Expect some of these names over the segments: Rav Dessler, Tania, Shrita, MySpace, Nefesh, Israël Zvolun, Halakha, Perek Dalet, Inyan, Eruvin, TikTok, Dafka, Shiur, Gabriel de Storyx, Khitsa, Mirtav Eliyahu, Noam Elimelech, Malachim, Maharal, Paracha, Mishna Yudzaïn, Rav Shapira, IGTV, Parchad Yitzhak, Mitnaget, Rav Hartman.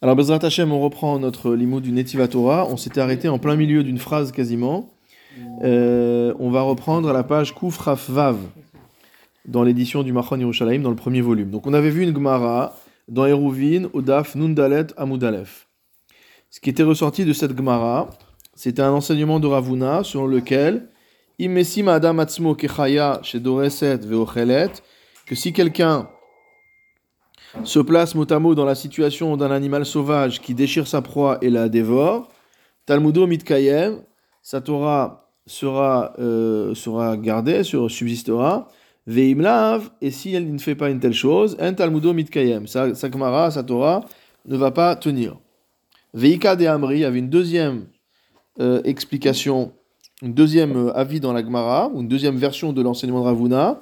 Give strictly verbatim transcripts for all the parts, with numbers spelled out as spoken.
Alors, Bezrat Hashem, on reprend notre limoud du Netivatora. On s'était arrêté en plein milieu d'une phrase quasiment. Euh, on va reprendre à la page Kufraf Vav, dans l'édition du Mahon Yerushalayim, dans le premier volume. Donc, on avait vu une Gemara dans Eruvin, au Daf, Nundalet, Amudalef. Ce qui était ressorti de cette Gemara, c'était un enseignement de Ravuna, selon lequel Im Messim Adam Atzmo Kekhaya Shemesarechet Veochelet, que si quelqu'un se place mot à mot dans la situation d'un animal sauvage qui déchire sa proie et la dévore, Talmudo mitkayem, sa Torah sera, euh, sera gardée, sera, subsistera, Veimlav, et si elle ne fait pas une telle chose, un Talmudo mitkayem, sa, sa Gemara, sa Torah ne va pas tenir. Veikade Amri avait une deuxième euh, explication, une deuxième euh, avis dans la Gemara, une deuxième version de l'enseignement de Ravuna,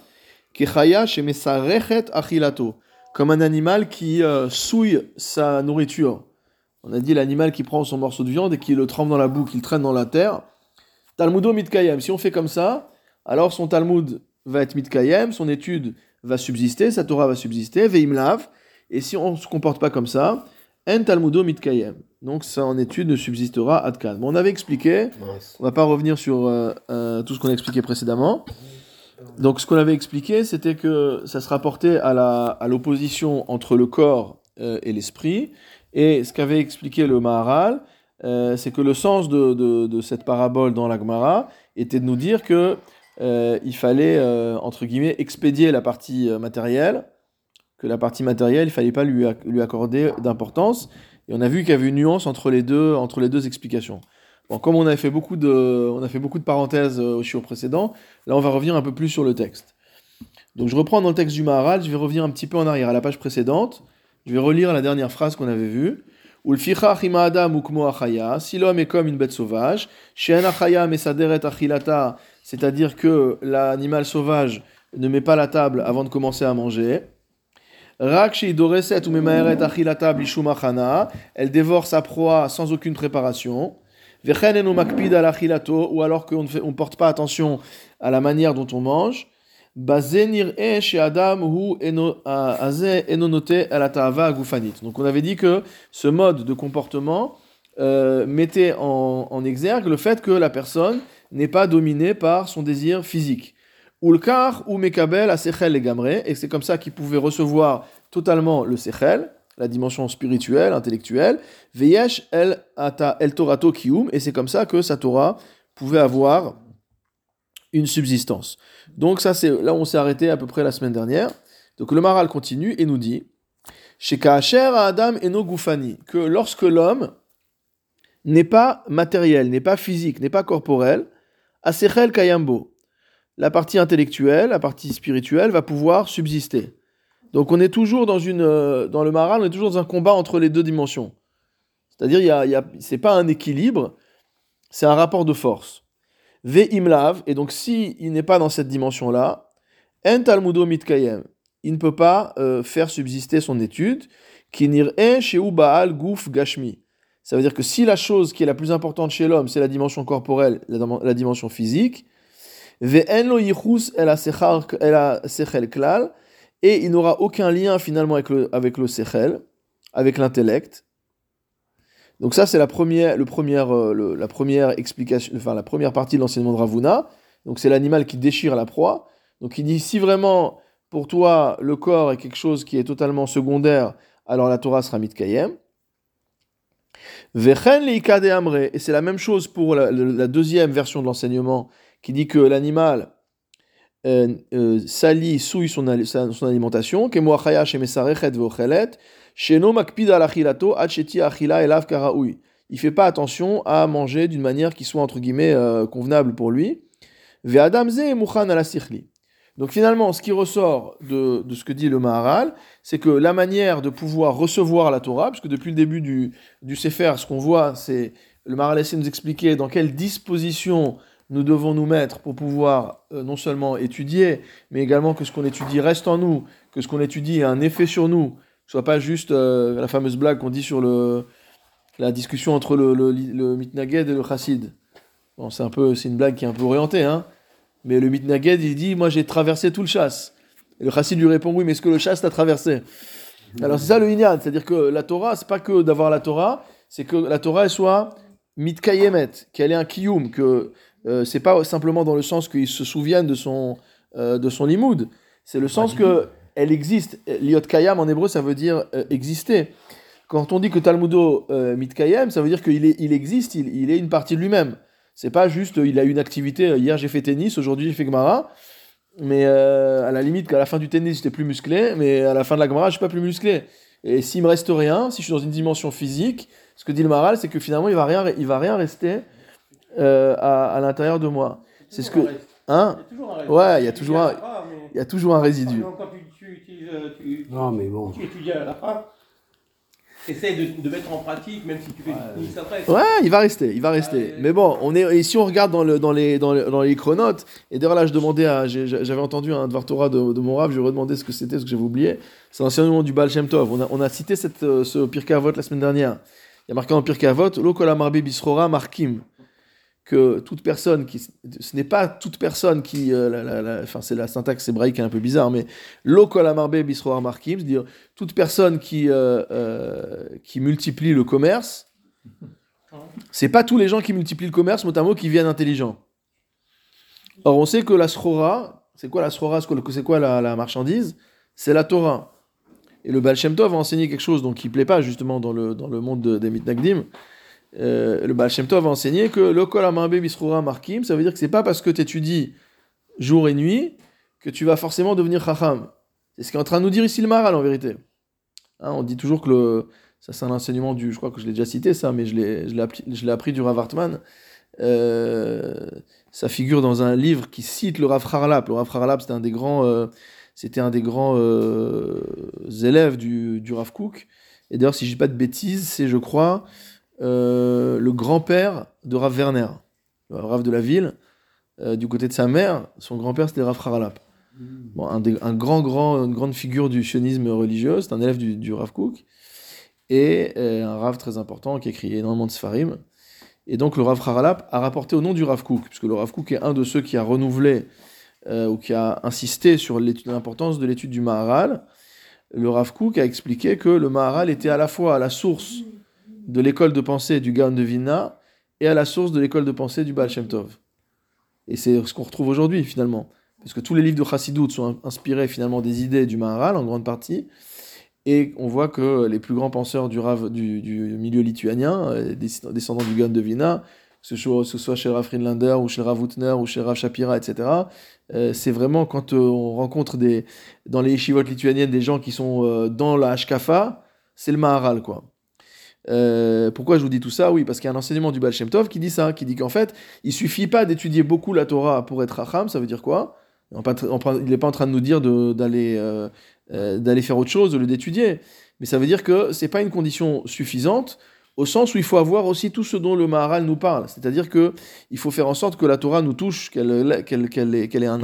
Kekhaya Shemesarechet achilato, comme un animal qui euh, souille sa nourriture. On a dit l'animal qui prend son morceau de viande et qui le trempe dans la boue, qui le traîne dans la terre. Talmudo mitkayem. Si on fait comme ça, alors son Talmud va être mitkayem, son étude va subsister, sa Torah va subsister, veimlav. Et si on ne se comporte pas comme ça, en Talmudo mitkayem. Donc ça en étude ne subsistera ad kan. Bon, on avait expliqué, on ne va pas revenir sur euh, euh, tout ce qu'on a expliqué précédemment. Donc ce qu'on avait expliqué, c'était que ça se rapportait à, la, à l'opposition entre le corps euh, et l'esprit. Et ce qu'avait expliqué le Maharal, euh, c'est que le sens de, de, de cette parabole dans la Gemara était de nous dire qu'il euh, fallait, euh, entre guillemets, expédier la partie euh, matérielle, que la partie matérielle, il ne fallait pas lui, ac- lui accorder d'importance. Et on a vu qu'il y avait une nuance entre les deux, entre les deux explications. Bon, comme on a fait beaucoup de, on a fait beaucoup de parenthèses au shiur précédent, là on va revenir un peu plus sur le texte. Donc je reprends dans le texte du Maharal, je vais revenir un petit peu en arrière à la page précédente, je vais relire la dernière phrase qu'on avait vue. Ulficha ima adam ukmo achaya, si l'homme est comme une bête sauvage, she'en achaya mesaderet achilata, c'est-à-dire que l'animal sauvage ne met pas la table avant de commencer à manger. Rachid doreset ou memaeret achilata blishum achana, elle dévore sa proie sans aucune préparation. Ou alors qu'on ne porte pas attention à la manière dont on mange, donc on avait dit que ce mode de comportement euh, mettait en, en exergue le fait que la personne n'est pas dominée par son désir physique. Et c'est comme ça qu'il pouvait recevoir totalement le sechel, la dimension spirituelle, intellectuelle, veyesh el ata el torato kium, et c'est comme ça que sa Torah pouvait avoir une subsistance. Donc ça, c'est là où on s'est arrêté à peu près la semaine dernière. Donc le Maharal continue et nous dit shekaasher adam eno gufani, que lorsque l'homme n'est pas matériel, n'est pas physique, n'est pas corporel, asechel kayambo, la partie intellectuelle, la partie spirituelle va pouvoir subsister. Donc on est toujours dans, une, euh, dans le Maharal, on est toujours dans un combat entre les deux dimensions. C'est-à-dire, y a, y a, c'est pas un équilibre, c'est un rapport de force. Ve'imlav, et donc s'il si n'est pas dans cette dimension-là, en Talmudo mitkayem, il ne peut pas euh, faire subsister son étude, ki nir'e shehu ba'al guf gashmi. Ça veut dire que si la chose qui est la plus importante chez l'homme, c'est la dimension corporelle, la, la dimension physique, ve'en lo yichus el ha'sechel klal, et il n'aura aucun lien finalement avec le, avec le sechel, avec l'intellect. Donc ça, c'est la première, le première, le, la première explication, enfin la première partie de l'enseignement de Ravuna. Donc c'est l'animal qui déchire la proie. Donc il dit, si vraiment pour toi le corps est quelque chose qui est totalement secondaire, alors la Torah sera mitkayem. Vechen leikade amri, et c'est la même chose pour la, la deuxième version de l'enseignement qui dit que l'animal Euh, euh, salit, souille son, al- sa, son alimentation, il fait pas attention à manger d'une manière qui soit entre guillemets euh, convenable pour lui. Donc finalement, ce qui ressort de, de ce que dit le Maharal, c'est que la manière de pouvoir recevoir la Torah, parce que depuis le début du, du Sefer, ce qu'on voit, c'est le Maharal essaie de nous expliquer dans quelle disposition nous devons nous mettre pour pouvoir euh, non seulement étudier, mais également que ce qu'on étudie reste en nous, que ce qu'on étudie ait un effet sur nous, que ce ne soit pas juste euh, la fameuse blague qu'on dit sur le, la discussion entre le, le, le Mitnaget et le Rachid. Bon, c'est, un peu, c'est une blague qui est un peu orientée, hein, mais le Mitnaget, il dit « Moi, j'ai traversé tout le chasse ». Et le Rachid lui répond « Oui, mais est-ce que le chasse t'a traversé ?» Alors c'est ça le Inyan, c'est-à-dire que la Torah, c'est pas que d'avoir la Torah, c'est que la Torah elle soit mitkayemet, qu'elle ait un kiyum, que euh, c'est pas simplement dans le sens qu'ils se souviennent de son euh, de son limoud, c'est le sens que elle existe. Liot kayam en hébreu ça veut dire euh, exister. Quand on dit que Talmudo euh, mitkayem, ça veut dire qu'il est, il existe, il, il est une partie de lui-même. C'est pas juste, il a une activité, hier j'ai fait tennis, aujourd'hui j'ai fait Gemara, mais euh, à la limite qu'à la fin du tennis j'étais plus musclé, mais à la fin de la Gemara je suis pas plus musclé. Et s'il me reste rien, si je suis dans une dimension physique, ce que dit le Maharal, c'est que finalement il va rien, il va rien rester euh, à, à l'intérieur de moi. C'est ce que... Hein ? Ouais, il y a toujours un, il y a toujours un résidu. Quand tu utilises... Non mais bon... Tu étudies à la fin. Essaye de, de mettre en pratique, même si tu fais ouais. du coup, ça reste. Ouais, il va rester, il va rester. Ouais. Mais bon, on est, et si on regarde dans, le, dans, les, dans, les, dans les chronotes, et d'ailleurs là, je demandais à, j'avais entendu un Dvar Torah de, de mon Rav, je lui redemandais ce que c'était, ce que j'avais oublié. C'est un enseignement du Baal Shem Tov. On a, on a cité cette, ce Pirkei Avot la semaine dernière. Il y a marqué en Pirkei Avot, Lo kol hamarbe bisrora markim, que toute personne qui, ce n'est pas toute personne qui, euh, la, la, la, enfin c'est la syntaxe hébraïque est un peu bizarre, mais lo kol hamarbe bisroar markim, c'est-à-dire toute personne qui euh, euh, qui multiplie le commerce, c'est pas tous les gens qui multiplient le commerce, mot à mot, qui viennent intelligents. Or on sait que la srora, c'est quoi la srora, c'est quoi la, la marchandise, c'est la Torah. Et le Baal Shem Tov a enseigné quelque chose donc qui plaît pas justement dans le dans le monde de, des mitnagdim. Euh, le Baal Shem Tov a enseigné que le kol hamarbe bisrora markim, ça veut dire que c'est pas parce que tu étudies jour et nuit que tu vas forcément devenir chacham. C'est ce qu'est en train de nous dire ici le Maharal en vérité. Hein, on dit toujours que le, ça c'est un enseignement du, je crois que je l'ai déjà cité ça, mais je l'ai, je l'ai, appli, je l'ai appris du Rav Hartman. Euh, ça figure dans un livre qui cite le Rav Harlap. Le Rav Harlap c'était un des grands, euh, c'était un des grands euh, élèves du, du Rav Kook. Et d'ailleurs si je dis pas de bêtises, c'est je crois Euh, le grand-père de Rav Werner, le Rav de la ville, euh, du côté de sa mère, son grand-père c'était Rav Harlap. Bon, un, des, un grand, grand, une grande figure du sionisme religieux, c'est un élève du, du Rav Kook, et euh, un Rav très important qui a écrit énormément de Sfarim. Et donc le Rav Harlap a rapporté au nom du Rav Kook, puisque le Rav Kook est un de ceux qui a renouvelé euh, ou qui a insisté sur l'étude, l'importance de l'étude du Maharal. Le Rav Kook a expliqué que le Maharal était à la fois à la source de l'école de pensée du Gaon de Vilna et à la source de l'école de pensée du Baal Shem Tov. Et c'est ce qu'on retrouve aujourd'hui, finalement. Parce que tous les livres de Chassidut sont inspirés, finalement, des idées du Maharal, en grande partie. Et on voit que les plus grands penseurs du, Rav, du, du milieu lituanien, euh, descendants du Gaon de Vilna, que ce soit chez le Rav Friedlander, ou chez le Rav Utner, ou chez le Rav Shapira, et cetera, euh, c'est vraiment quand euh, on rencontre des, dans les yeshivotes lituaniennes des gens qui sont euh, dans la Hashkafa, c'est le Maharal, quoi. Euh, pourquoi je vous dis tout ça ? Oui, parce qu'il y a un enseignement du Baal Shem Tov qui dit ça, qui dit qu'en fait, il suffit pas d'étudier beaucoup la Torah pour être Hacham, ça veut dire quoi ? on pas, on, Il n'est pas en train de nous dire de, d'aller, euh, d'aller faire autre chose, de le d'étudier, mais ça veut dire que c'est pas une condition suffisante, au sens où il faut avoir aussi tout ce dont le Maharal nous parle, c'est-à-dire que il faut faire en sorte que la Torah nous touche, qu'elle, qu'elle, qu'elle, ait, qu'elle, ait un,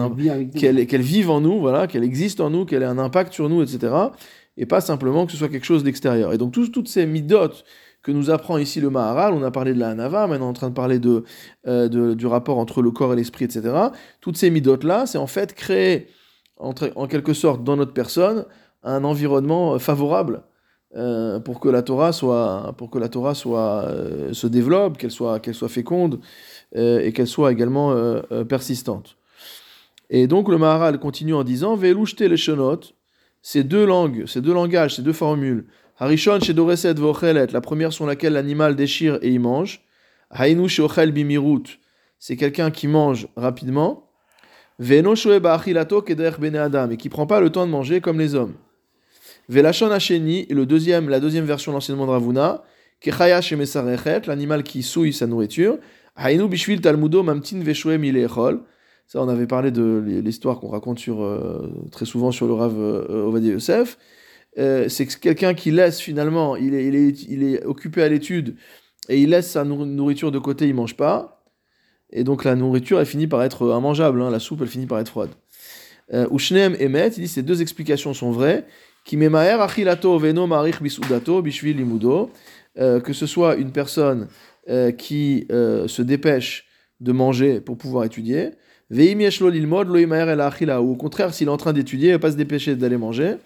qu'elle, qu'elle vive en nous, voilà, qu'elle existe en nous, qu'elle ait un impact sur nous, et cetera, et pas simplement que ce soit quelque chose d'extérieur. Et donc tout, toutes ces midotes que nous apprend ici le Maharal, on a parlé de la Hanava, maintenant on est en train de parler de, euh, de, du rapport entre le corps et l'esprit, et cetera. Toutes ces midotes-là, c'est en fait créer, entre, en quelque sorte, dans notre personne, un environnement favorable euh, pour que la Torah, soit, pour que la Torah soit, euh, se développe, qu'elle soit, qu'elle soit féconde euh, et qu'elle soit également euh, euh, persistante. Et donc le Maharal continue en disant « Ve'elushte leshonot » Ces deux langues, ces deux langages, ces deux formules. Harishon chez Doreset Vochelet, la première sur laquelle l'animal déchire et il mange. Hainu chez Ochel Bimirut, c'est quelqu'un qui mange rapidement. Veno shoeba achilato kederch bene adam, et qui prend pas le temps de manger comme les hommes. Velashon hacheni, et le deuxième, la deuxième version de l'enseignement de Ravuna. Kekhaya Shemesarechet, l'animal qui souille sa nourriture. Hainu bishvil talmudo mamtin veshoem ilechol. Ça, on avait parlé de l'histoire qu'on raconte sur, euh, très souvent sur le Rav euh, Ovadia Yosef. Euh, c'est quelqu'un qui laisse finalement, il est, il est, il est occupé à l'étude et il laisse sa nourriture de côté, il ne mange pas. Et donc la nourriture, elle finit par être immangeable, hein, la soupe, elle finit par être froide. Ushneem Emet, il dit ces deux explications sont vraies. Kimemaher achilato veno marich bisudato bishvil limudo. Que ce soit une personne euh, qui euh, se dépêche de manger pour pouvoir étudier. Ou au contraire, s'il est en train d'étudier, il ne va pas se dépêcher d'aller manger.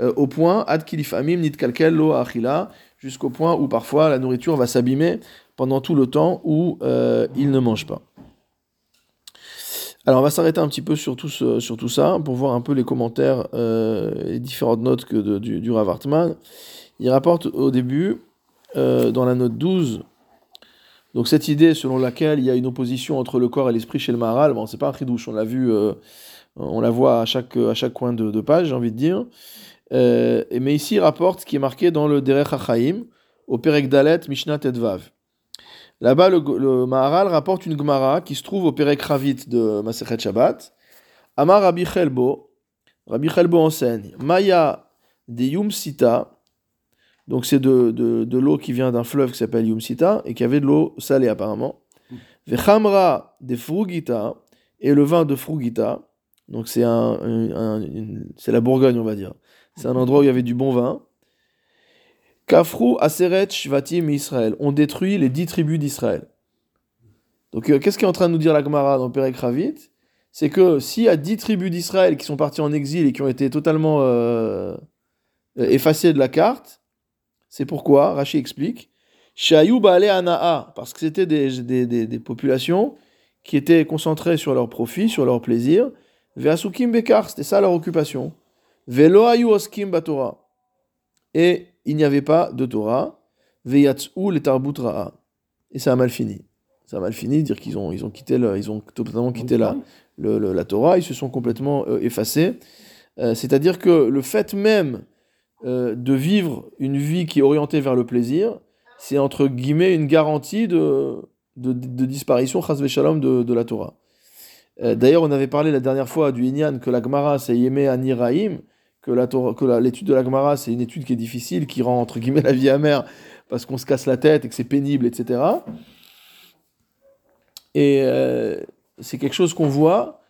euh, au point ad kilifamim nitkalkel lo achila, jusqu'au point où parfois la nourriture va s'abîmer pendant tout le temps où euh, il ne mange pas. Alors on va s'arrêter un petit peu sur tout, ce, sur tout ça pour voir un peu les commentaires euh, les différentes notes que de, du, du Rav Hartman. Il rapporte au début, euh, dans la note douze, donc cette idée selon laquelle il y a une opposition entre le corps et l'esprit chez le Maharal, bon, c'est pas un chidouche, on l'a vu, euh, on la voit à chaque, à chaque coin de, de page, j'ai envie de dire. Euh, mais ici, il rapporte ce qui est marqué dans le Derech Chaim, au Perek Dalet, Mishnat Vav. Là-bas, le, le Maharal rapporte une Gemara qui se trouve au Perek Chavit de Masachet Shabbat. Amar Rabbi Helbo, Rabbi Helbo enseigne, Maya de Yumsita. Donc c'est de, de, de l'eau qui vient d'un fleuve qui s'appelle Yumsita et qui avait de l'eau salée apparemment. Vechamra de Frugita et le vin de Frugita. Donc c'est un, un une, c'est la Bourgogne on va dire. C'est un endroit où il y avait du bon vin. Kafru aseret shvatim Israël. On détruit les dix tribus d'Israël. Donc euh, qu'est-ce qu'est en train de nous dire la Gemara dans Perek Chavit ? C'est que s'il y a dix tribus d'Israël qui sont parties en exil et qui ont été totalement euh, effacées de la carte. C'est pourquoi, Rachid explique, parce que c'était des, des, des, des populations qui étaient concentrées sur leur profit, sur leur plaisir. Veasukim bekar, c'était ça leur occupation. Velo ayu oskim batorah. Et il n'y avait pas de Torah. Veyatsu letarbut ra'a. Et ça a mal fini. Ça a mal fini, dire qu'ils ont, ils ont quitté, le, ils ont totalement quitté la, le, le, la Torah, ils se sont complètement euh, effacés. Euh, c'est-à-dire que le fait même Euh, de vivre une vie qui est orientée vers le plaisir, c'est entre guillemets une garantie de, de, de disparition, chas v'shalom, de, de la Torah. Euh, d'ailleurs, on avait parlé la dernière fois du Inyan, que la Gemara c'est Yemei Aniraim, que, la Torah, que la, l'étude de la Gemara c'est une étude qui est difficile, qui rend entre guillemets la vie amère, parce qu'on se casse la tête et que c'est pénible, et cetera. Et euh, c'est quelque chose qu'on voit,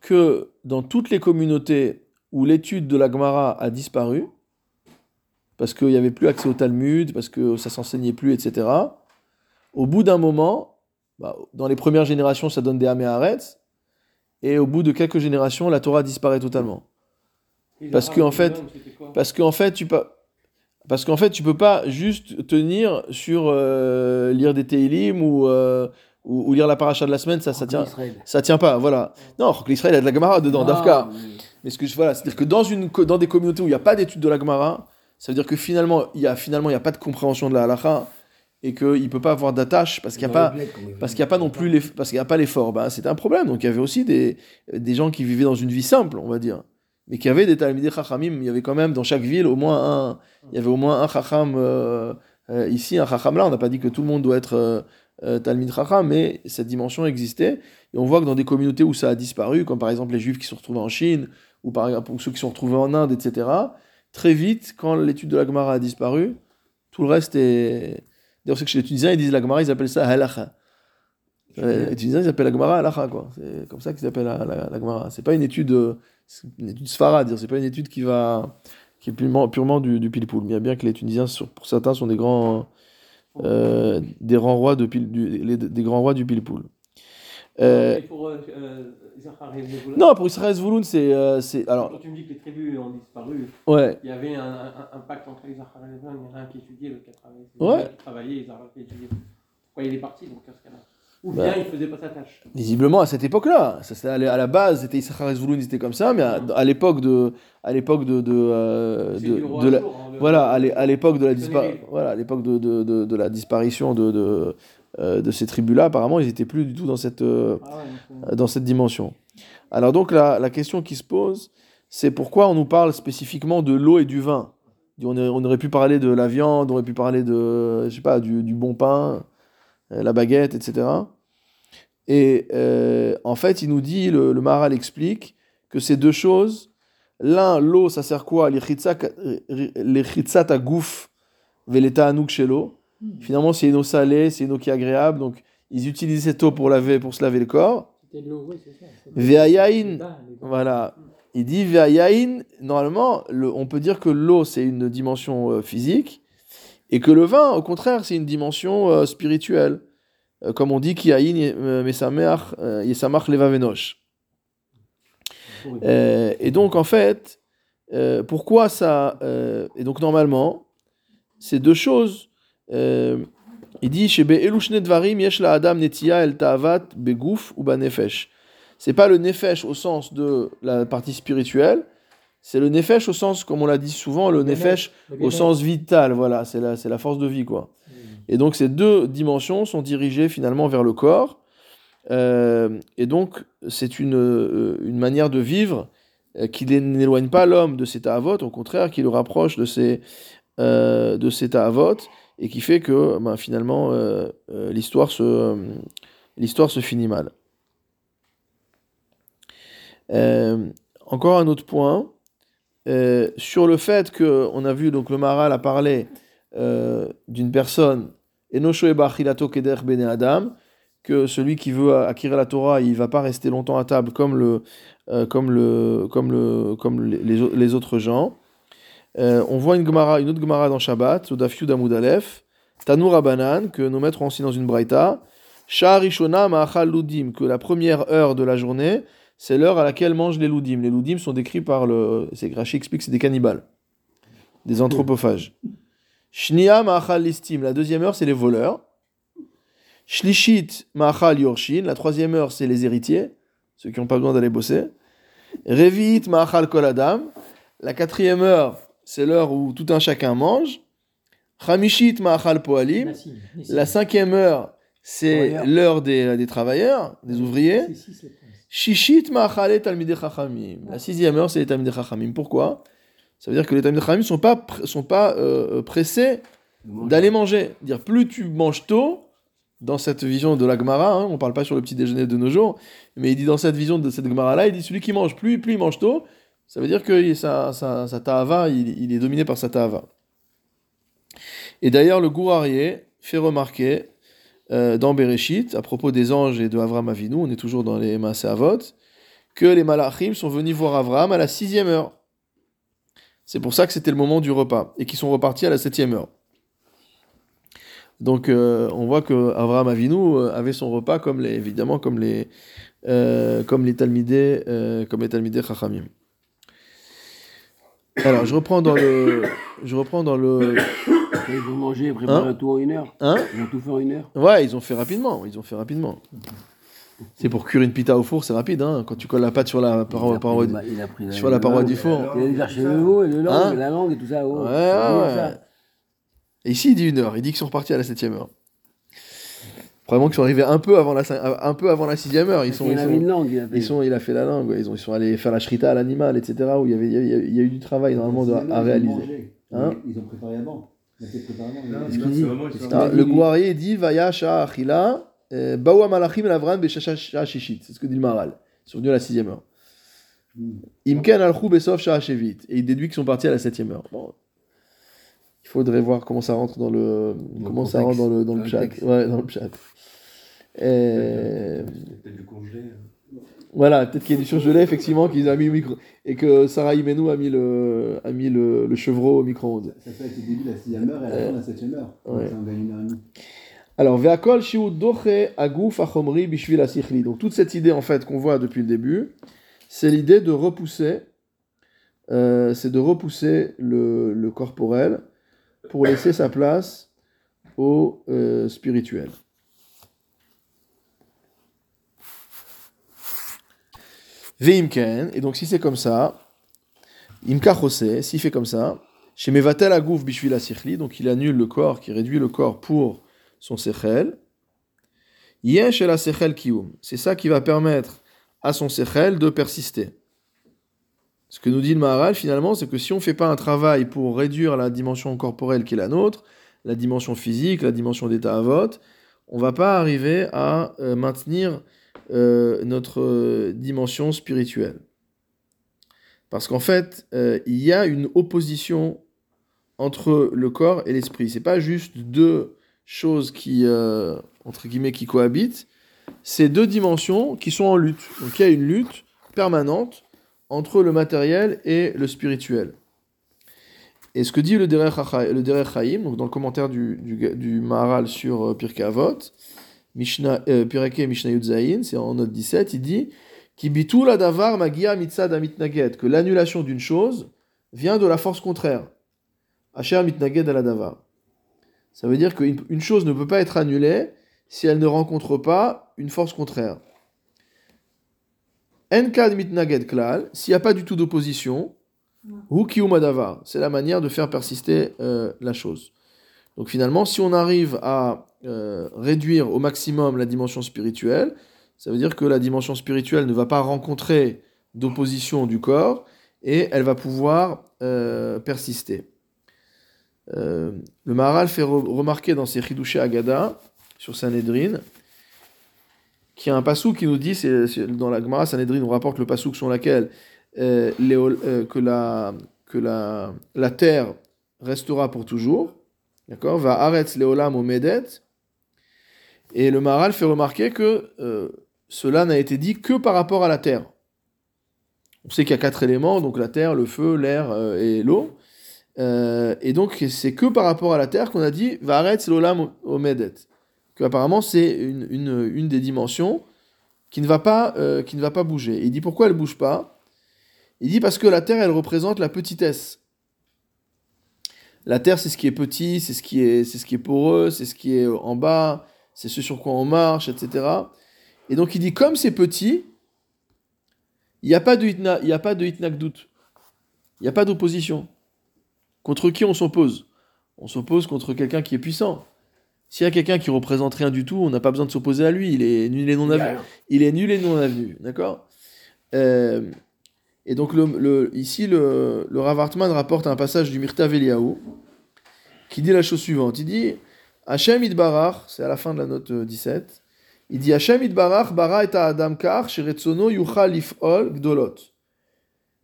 que dans toutes les communautés où l'étude de la Gemara a disparu, parce qu'il n'y avait plus accès au Talmud, parce que ça ne s'enseignait plus, et cetera. Au bout d'un moment, bah, dans les premières générations, ça donne des Améharetz, et au bout de quelques générations, la Torah disparaît totalement. Parce qu'en en fait, fait, tu peux, parce qu'en fait, tu peux pas juste tenir sur euh, lire des Téhilim ou, euh, ou, ou lire la paracha de la semaine, ça, ça tient, ça tient pas. Voilà. Non, l'Israël a de la Gemara dedans, ah, Dafka. Oui. Mais ce que je, voilà, c'est-à-dire que dans une, dans des communautés où il n'y a pas d'étude de la Gemara, ça veut dire que finalement, il n'y a, a pas de compréhension de la halakha et qu'il ne peut pas avoir d'attache parce qu'il n'y a, a pas l'effort. Ben, c'était un problème. Donc il y avait aussi des, des gens qui vivaient dans une vie simple, on va dire, mais qui avaient des Talmide chachamim. Il y avait quand même dans chaque ville au moins un, il y avait au moins un chacham euh, euh, ici, un chacham là. On n'a pas dit que tout le monde doit être euh, euh, Talmide chacham, mais cette dimension existait. Et on voit que dans des communautés où ça a disparu, comme par exemple les Juifs qui se sont retrouvés en Chine ou par exemple ceux qui se sont retrouvés en Inde, et cetera, très vite, quand l'étude de la Gemara a disparu, tout le reste est... D'ailleurs, c'est que chez les Tunisiens, ils disent la Gemara, ils appellent ça Halakha. Les Tunisiens, ils appellent la Gemara Halakha, quoi. C'est comme ça qu'ils appellent la, la, la Gemara. C'est pas une étude... C'est une étude sfara, dire. C'est pas une étude qui va... qui est purement, purement du, du pile-poule. Bien bien que les Tunisiens, pour certains, sont des grands... Euh, des grands rois de pile, du, les, des grands rois du pile-poule. Euh, Et pour euh, Israël Zvolun ? Non, pour Israël Zvolun, c'est, euh, c'est... alors. Quand tu me dis que les tribus ont disparu, ouais. Il y avait un, un, un pacte entre Israël et Zvolun, il y en a un qui étudiait, l'autre qui travaillait. Ouais. Qui travaillait, Israël qui étudiait. Pourquoi il est parti, donc, à ce cas-là ? Ou bien bah, il ne faisait pas sa tâche. Visiblement, à cette époque-là. Ça, à la base, c'était Israël Zvolun, c'était comme ça, mais à, à l'époque de... à l'époque de... de, euh, de, de la, jour, hein, voilà, à l'époque de la, dispar- voilà, à l'époque de, de, de, de la disparition de... de Euh, de ces tribus-là, apparemment, ils n'étaient plus du tout dans cette, euh, ah ouais, dans cette dimension. Alors donc, la, la question qui se pose, c'est pourquoi on nous parle spécifiquement de l'eau et du vin. On, a, on aurait pu parler de la viande, on aurait pu parler de, je sais pas, du, du bon pain, euh, la baguette, et cetera. Et euh, en fait, il nous dit, le, le Maharal explique, que ces deux choses, l'un, l'eau, ça sert quoi ? Les khitsa ta gouf, veleta anouk chez l'eau. Finalement, c'est une eau salée, c'est une eau qui est agréable, donc ils utilisent cette eau pour laver, pour se laver le corps. C'était de l'eau, oui, c'est ça. Ve'ayain, voilà. Il dit ve'ayain, normalement, le, on peut dire que l'eau, c'est une dimension euh, physique, et que le vin, au contraire, c'est une dimension euh, spirituelle. Euh, comme on dit, ki ayin mesamach yesamach leva venosh. Et donc, en fait, Euh, pourquoi ça euh, Et donc normalement, ces deux choses, euh, il dit chez Be'elushne Dvarim yesh la Adam Netia el Ta'avat Begouf ou Banefesh. C'est pas le Nefesh au sens de la partie spirituelle, c'est le Nefesh au sens, comme on l'a dit souvent, le Nefesh au sens vital, voilà, c'est la, c'est la force de vie, quoi. Et donc ces deux dimensions sont dirigées finalement vers le corps, euh, et donc c'est une, une manière de vivre qui n'éloigne pas l'homme de ses ta'avot, au contraire, qui le rapproche de ses, euh, de ses ta'avot, et qui fait que ben, finalement euh, euh, l'histoire, se, euh, l'histoire se finit mal. Euh, encore un autre point, euh, sur le fait qu'on a vu, donc le Maharal a parlé euh, d'une personne, Enosho eba achilato keder bene Adam, que celui qui veut acquérir la Torah, il ne va pas rester longtemps à table comme, le, euh, comme, le, comme, le, comme les, les autres gens. Euh, on voit une, Gemara, une autre Gemara dans Shabbat, au Daf Yud Amud Aleph, Tanur Abanan, que nos maîtres ont enseigné dans une braïta, Sha'arishona ma'achal ludim, que la première heure de la journée, c'est l'heure à laquelle mangent les loudim. Les loudim sont décrits par le... C'est... Rachid explique que c'est des cannibales, des anthropophages. Shnia ma'achal listim, la deuxième heure, c'est les voleurs. Shlishit ma'achal yorshin, la troisième heure, c'est les héritiers, ceux qui n'ont pas besoin d'aller bosser. Revi'it ma'achal kol adam, la quatrième heure, c'est l'heure où tout un chacun mange. Chamishit ma'achal poalim, la cinquième heure, c'est l'heure des, des travailleurs, des ouvriers. Shishit ma'achal talmide chachamim, la sixième heure, c'est les talmide chachamim. Pourquoi? Ça veut dire que les talmide chachamim ne sont pas, sont pas euh, pressés d'aller manger. Dire, plus tu manges tôt, dans cette vision de la Gemara, hein, on ne parle pas sur le petit déjeuner de nos jours, mais il dit dans cette vision de cette Gemara-là, il dit celui qui mange plus, plus il mange tôt, ça veut dire que sa, sa, sa ta'ava, il, il est dominé par sa ta'ava. Et d'ailleurs, le Gourarié fait remarquer euh, dans Bereshit, à propos des anges et de Avram Avinu, on est toujours dans les Maasé Avot, que les Malachim sont venus voir Avram à la sixième heure. C'est pour ça que c'était le moment du repas, et qu'ils sont repartis à la septième heure. Donc euh, on voit que Avraham Avinu avait son repas comme les, évidemment comme les euh, comme les Talmidés euh, comme les Talmidés Chachamim. Alors je reprends dans le je reprends dans le ils vont manger, préparer hein? tout en une heure. Hein? Ils vont tout faire en une heure. Ouais, ils ont fait rapidement, ils ont fait rapidement. C'est pour cuire une pita au four, c'est rapide, hein. Quand tu colles la pâte sur la paroi, paroi du, sur la paroi du four. Il a cherché le veau et le langue, hein? la langue et tout ça. Oh. Ouais, ouais. Ça. Et ici, il dit une heure. Il dit qu'ils sont repartis à la septième heure. Probablement qu'ils sont arrivés un peu avant la un peu avant la sixième heure. Ils sont. Il a une langue. Il a fait, ils sont, il a fait la langue. Ouais. Ils, ont, ils sont allés faire la shrita à l'animal, et cetera. Où il y avait, il y a, il y a eu du travail normalement de, à réaliser. Hein? Ils ont préparé avant. Ils ont préparé avant. Qu'est-ce qu'il dit? Le Gourarié dit Vaya Shah Achila Bawa Malachim Lavran Beshashah Shishit. C'est ce que dit le Maharal. Ils sont venus à la sixième heure. Imken Alchou Besov Shah Shevit. Et il déduit qu'ils sont partis à la septième heure. Bon. Il faudrait voir comment ça rentre dans le, dans comment le ça rentre dans le, dans le, le chat. Ouais, dans le chat. Et... Peut-être du congelé. Voilà, peut-être qu'il y a du surgelé, effectivement, qu'ils ont mis le micro. Et que Sarah Imenou a mis le, a mis le, le chevreau au micro-ondes. Ça fait le début de la sixième heure et à la fin de la septième heure. Ouais. Ça en gagne une heure et demie. Alors, Veakol Shiu Doche Agouf Achomri Bishvil Asichli. Donc, toute cette idée, en fait, qu'on voit depuis le début, c'est l'idée de repousser, euh, c'est de repousser le, le corporel, pour laisser sa place au euh, spirituel. Veimken, et donc si c'est comme ça, Imka Chosé, s'il fait comme ça, chez Mevatel Agouf Bishvila Sichli, donc il annule le corps, qui réduit le corps pour son Sechel, Yesh el Sechel Kiyum, c'est ça qui va permettre à son Sechel de persister. Ce que nous dit le Maharal, finalement, c'est que si on ne fait pas un travail pour réduire la dimension corporelle qui est la nôtre, la dimension physique, la dimension des ta'avot, on ne va pas arriver à euh, maintenir euh, notre euh, dimension spirituelle. Parce qu'en fait, euh, il y a une opposition entre le corps et l'esprit. Ce n'est pas juste deux choses qui, euh, entre guillemets, qui cohabitent, c'est deux dimensions qui sont en lutte. Donc il y a une lutte permanente entre le matériel et le spirituel. Et ce que dit le Derech Chaim, donc dans le commentaire du, du, du Maharal sur euh, Pirkei Avot, Mishna, euh, Pirkei Mishna Yudzaïn, c'est en note dix-sept, il dit « Ki bitul hadavar magia mitzad hamitnaget » que l'annulation d'une chose vient de la force contraire. Asher mitnaged aladava. Ça veut dire qu'une une chose ne peut pas être annulée si elle ne rencontre pas une force contraire. Enkad mitnaged klal, s'il n'y a pas du tout d'opposition, hu kium adava, c'est la manière de faire persister euh, la chose. Donc finalement, si on arrive à euh, réduire au maximum la dimension spirituelle, ça veut dire que la dimension spirituelle ne va pas rencontrer d'opposition du corps et elle va pouvoir euh, persister. Euh, le Maharal fait re- remarquer dans ses Chidushé Agada, sur Sanhedrin, qu'il y a un passouk qui nous dit, c'est, c'est, dans la Gemara, Sanhedrin, on rapporte le passouk sur laquelle euh, les, euh, que, la, que la, la terre restera pour toujours. D'accord ? Va aretz leolam omedet. Et le Maharal fait remarquer que euh, cela n'a été dit que par rapport à la terre. On sait qu'il y a quatre éléments, donc la terre, le feu, l'air euh, et l'eau. Euh, et donc c'est que par rapport à la terre qu'on a dit « Va'aretz l'olam omedet ». Apparemment c'est une, une, une des dimensions qui ne, va pas, euh, qui ne va pas bouger. Et il dit pourquoi elle ne bouge pas. Il dit parce que la terre elle représente la petitesse. La terre c'est ce qui est petit, c'est ce qui est, c'est ce qui est poreux, c'est ce qui est en bas, c'est ce sur quoi on marche, et cetera. Et donc il dit comme c'est petit, il n'y a pas de hitnagdout, il n'y a pas d'opposition. Contre qui on s'oppose ? On s'oppose contre quelqu'un qui est puissant. S'il y a quelqu'un qui ne représente rien du tout, on n'a pas besoin de s'opposer à lui, il est nul et non avenu. Il est nul et non avenu, d'accord ? euh, Et donc le, le, ici, le, le Rav Hartman rapporte un passage du Mirtav Eliyahu qui dit la chose suivante, il dit « Hashem idbarach », c'est à la fin de la note dix-sept, il dit « Hashem idbarach bara et ha'adam kar sheretzono yucha lif'ol gdolot »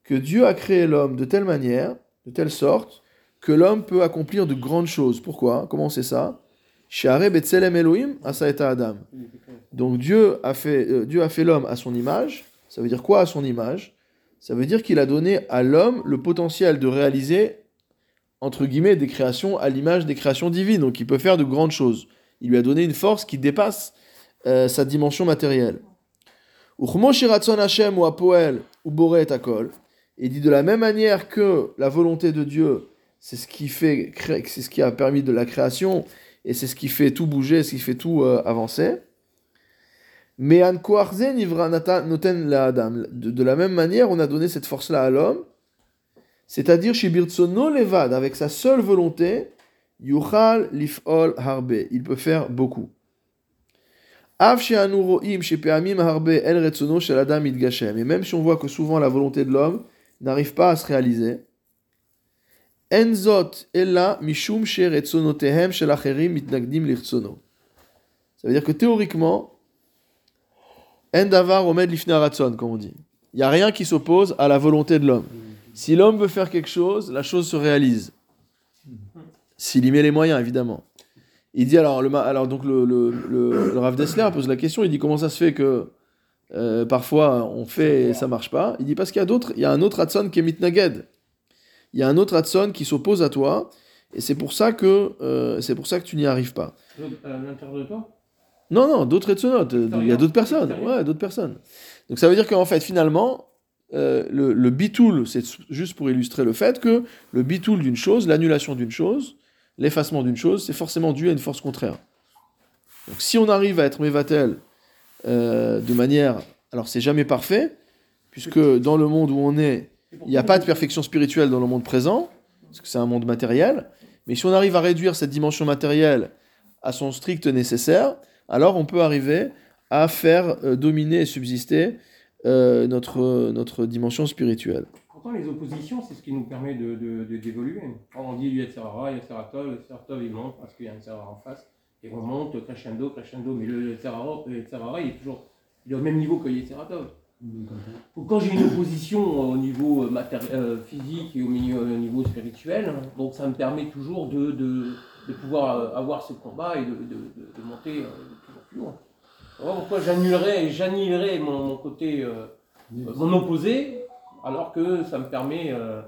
que Dieu a créé l'homme de telle manière, de telle sorte, que l'homme peut accomplir de grandes choses. Pourquoi ? Comment c'est ça ? Donc Dieu a fait, euh, Dieu a fait l'homme à son image. Ça veut dire quoi à son image ? Ça veut dire qu'il a donné à l'homme le potentiel de réaliser, entre guillemets, des créations à l'image des créations divines. Donc il peut faire de grandes choses. Il lui a donné une force qui dépasse euh, sa dimension matérielle. Et dit de la même manière que la volonté de Dieu, c'est ce qui fait, c'est ce qui a permis de la création et c'est ce qui fait tout bouger, ce qui fait tout euh, avancer. Mais an koarze nivra noten la adam, de la même manière, on a donné cette force-là à l'homme, c'est-à-dire chez birtsono levad, avec sa seule volonté, yuchal lifol harbe, il peut faire beaucoup. Av she'anu ro'im shepe'amim harbe el retsono shel adam idgashem. Et même si on voit que souvent la volonté de l'homme n'arrive pas à se réaliser. Enzot ella mishum sheretzonotehem shelacherim mitnagdim lirtsono. Ça veut dire que théoriquement, endavar omed lifnei ratson, comme on dit. Il n'y a rien qui s'oppose à la volonté de l'homme. Si l'homme veut faire quelque chose, la chose se réalise. S'il y met les moyens, évidemment. Il dit alors, le, alors donc le, le, le, le Rav Dessler pose la question, il dit comment ça se fait que euh, parfois on fait et ça ne marche pas. Il dit parce qu'il y a d'autres, il y a un autre ratson qui est mitnaged. Il y a un autre Adson qui s'oppose à toi, et c'est pour ça que, euh, c'est pour ça que tu n'y arrives pas. À l'intérieur de toi ? Non, non, d'autres Adsonot. Il y a d'autres personnes. Ouais, d'autres personnes. Donc ça veut dire qu'en fait, finalement, euh, le, le bitoul, c'est juste pour illustrer le fait que le bitoul d'une chose, l'annulation d'une chose, l'effacement d'une chose, c'est forcément dû à une force contraire. Donc si on arrive à être Mévatel euh, de manière... Alors c'est jamais parfait, puisque dans le monde où on est, il n'y a pas de perfection spirituelle dans le monde présent, parce que c'est un monde matériel, mais si on arrive à réduire cette dimension matérielle à son strict nécessaire, alors on peut arriver à faire euh, dominer et subsister euh, notre, notre dimension spirituelle. Pourtant les oppositions, c'est ce qui nous permet de, de, de, d'évoluer. On dit il y a Serara, il y a Seratov, le Seratov il monte parce qu'il y a un Serara en face, et on monte crescendo, crescendo, mais le Serara, il est toujours il est au même niveau que le Seratov. Quand j'ai une opposition au niveau matéri- euh, physique et au milieu, euh, niveau spirituel, donc ça me permet toujours de, de, de pouvoir avoir ce combat et de, de, de, de monter euh, toujours plus loin. Alors pourquoi j'annulerais, j'annulerais mon, mon côté, euh, mon opposé, alors que ça me permet, euh,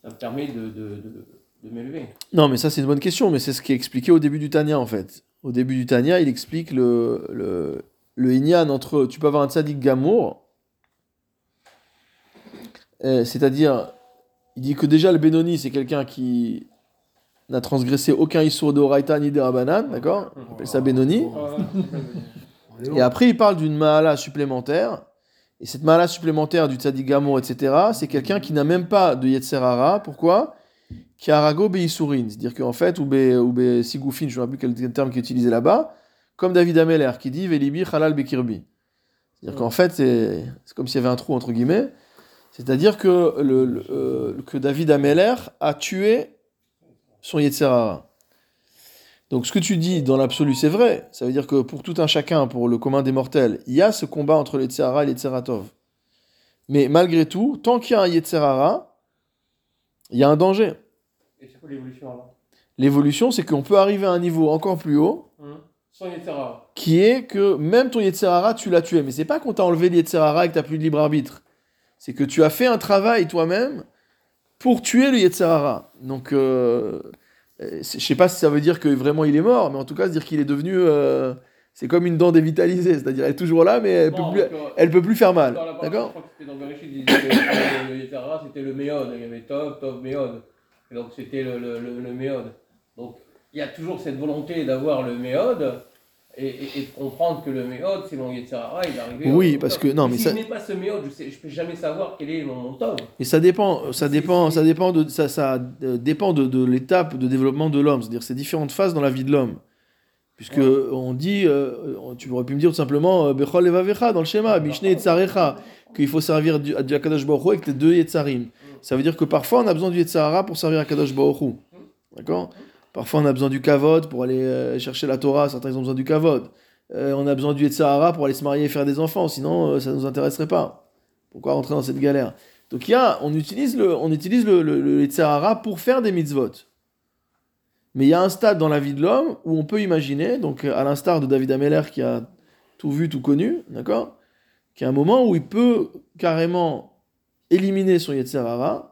ça me permet de, de, de, de m'élever. Non mais ça c'est une bonne question, mais c'est ce qui est expliqué au début du Tania en fait. Au début du Tania, il explique le, le, le Inyan entre, tu peux avoir un tzadik gamour, Euh, c'est-à-dire, Il dit que déjà le Benoni, c'est quelqu'un qui n'a transgressé aucun Issour de Horaïta ni de Rabanan, d'accord ? On appelle ça Benoni. Et après, il parle d'une Mahala supplémentaire. Et cette Mahala supplémentaire du Tzadik Gamor, et cetera, c'est quelqu'un qui n'a même pas de Yetzer Hara. Pourquoi ? Qui a Rago Beisourin. C'est-à-dire qu'en fait, ou Be Sigoufin, je ne me rappelle plus quel terme qui est utilisé là-bas, comme David Ameller qui dit Velibi Halal Bekirbi. C'est-à-dire qu'en fait, c'est, c'est comme s'il y avait un trou entre guillemets. C'est-à-dire que, le, le, euh, que David Ameller a tué son Yetzer Hara. Donc ce que tu dis dans l'absolu, c'est vrai. Ça veut dire que pour tout un chacun, pour le commun des mortels, il y a ce combat entre le Yetzer Hara et le Yetzer Hatov. Mais malgré tout, tant qu'il y a un Yetzer Hara, il y a un danger. Et c'est quoi l'évolution alors ? L'évolution, c'est qu'on peut arriver à un niveau encore plus haut, mmh. Sans Yetzer Hara. Qui est que même ton Yetzer Hara, tu l'as tué. Mais c'est pas qu'on t'a enlevé le Yetzer Hara et que t'as plus de libre arbitre. C'est que tu as fait un travail toi-même pour tuer le Yetzer Hara. Donc, euh, je ne sais pas si ça veut dire que vraiment il est mort, mais en tout cas, dire qu'il est devenu... Euh, c'est comme une dent dévitalisée, c'est-à-dire elle est toujours là, mais elle ne peut, euh, peut plus faire mal. Part, d'accord, je crois que c'était dans le Rachid, il disait que le Yetzer Hara, c'était le Méode. Il y avait Tov, Tov, Méode. Et donc, c'était le, le, le, le Méode. Donc, il y a toujours cette volonté d'avoir le Méode... Et, et, et de comprendre que le méode, c'est mon Yetzer Hara, il est arrivé. Oui, parce top. Que non, mais si ça. Si je n'ai pas ce méode, je ne peux jamais savoir quel est mon, mon top. Et ça dépend, ça dépend, ça dépend de ça, ça dépend de, de l'étape de développement de l'homme, c'est-à-dire ces différentes phases dans la vie de l'homme. Puisque ouais. on dit, euh, tu aurais pu me dire tout simplement Bechol Levavecha dans le schéma, Bishne Yetzarecha, qu'il faut servir du, du Hakadosh Baruch Hu avec les deux Yetzarim. Ça veut dire que parfois on a besoin du Yetzer Hara pour servir Hakadosh Baruch Hu, d'accord. Parfois, on a besoin du kavod pour aller euh, chercher la Torah. Certains ont besoin du kavod. Euh, on a besoin du Yetzer Hara pour aller se marier et faire des enfants. Sinon, euh, ça ne nous intéresserait pas. Pourquoi rentrer dans cette galère ? Donc, y a, on utilise le, on utilise le, le, le Yetzer Hara pour faire des mitzvot. Mais il y a un stade dans la vie de l'homme où on peut imaginer, donc à l'instar de David Ameller qui a tout vu, tout connu, d'accord ? Qu'il y a un moment où il peut carrément éliminer son Yetzer Hara.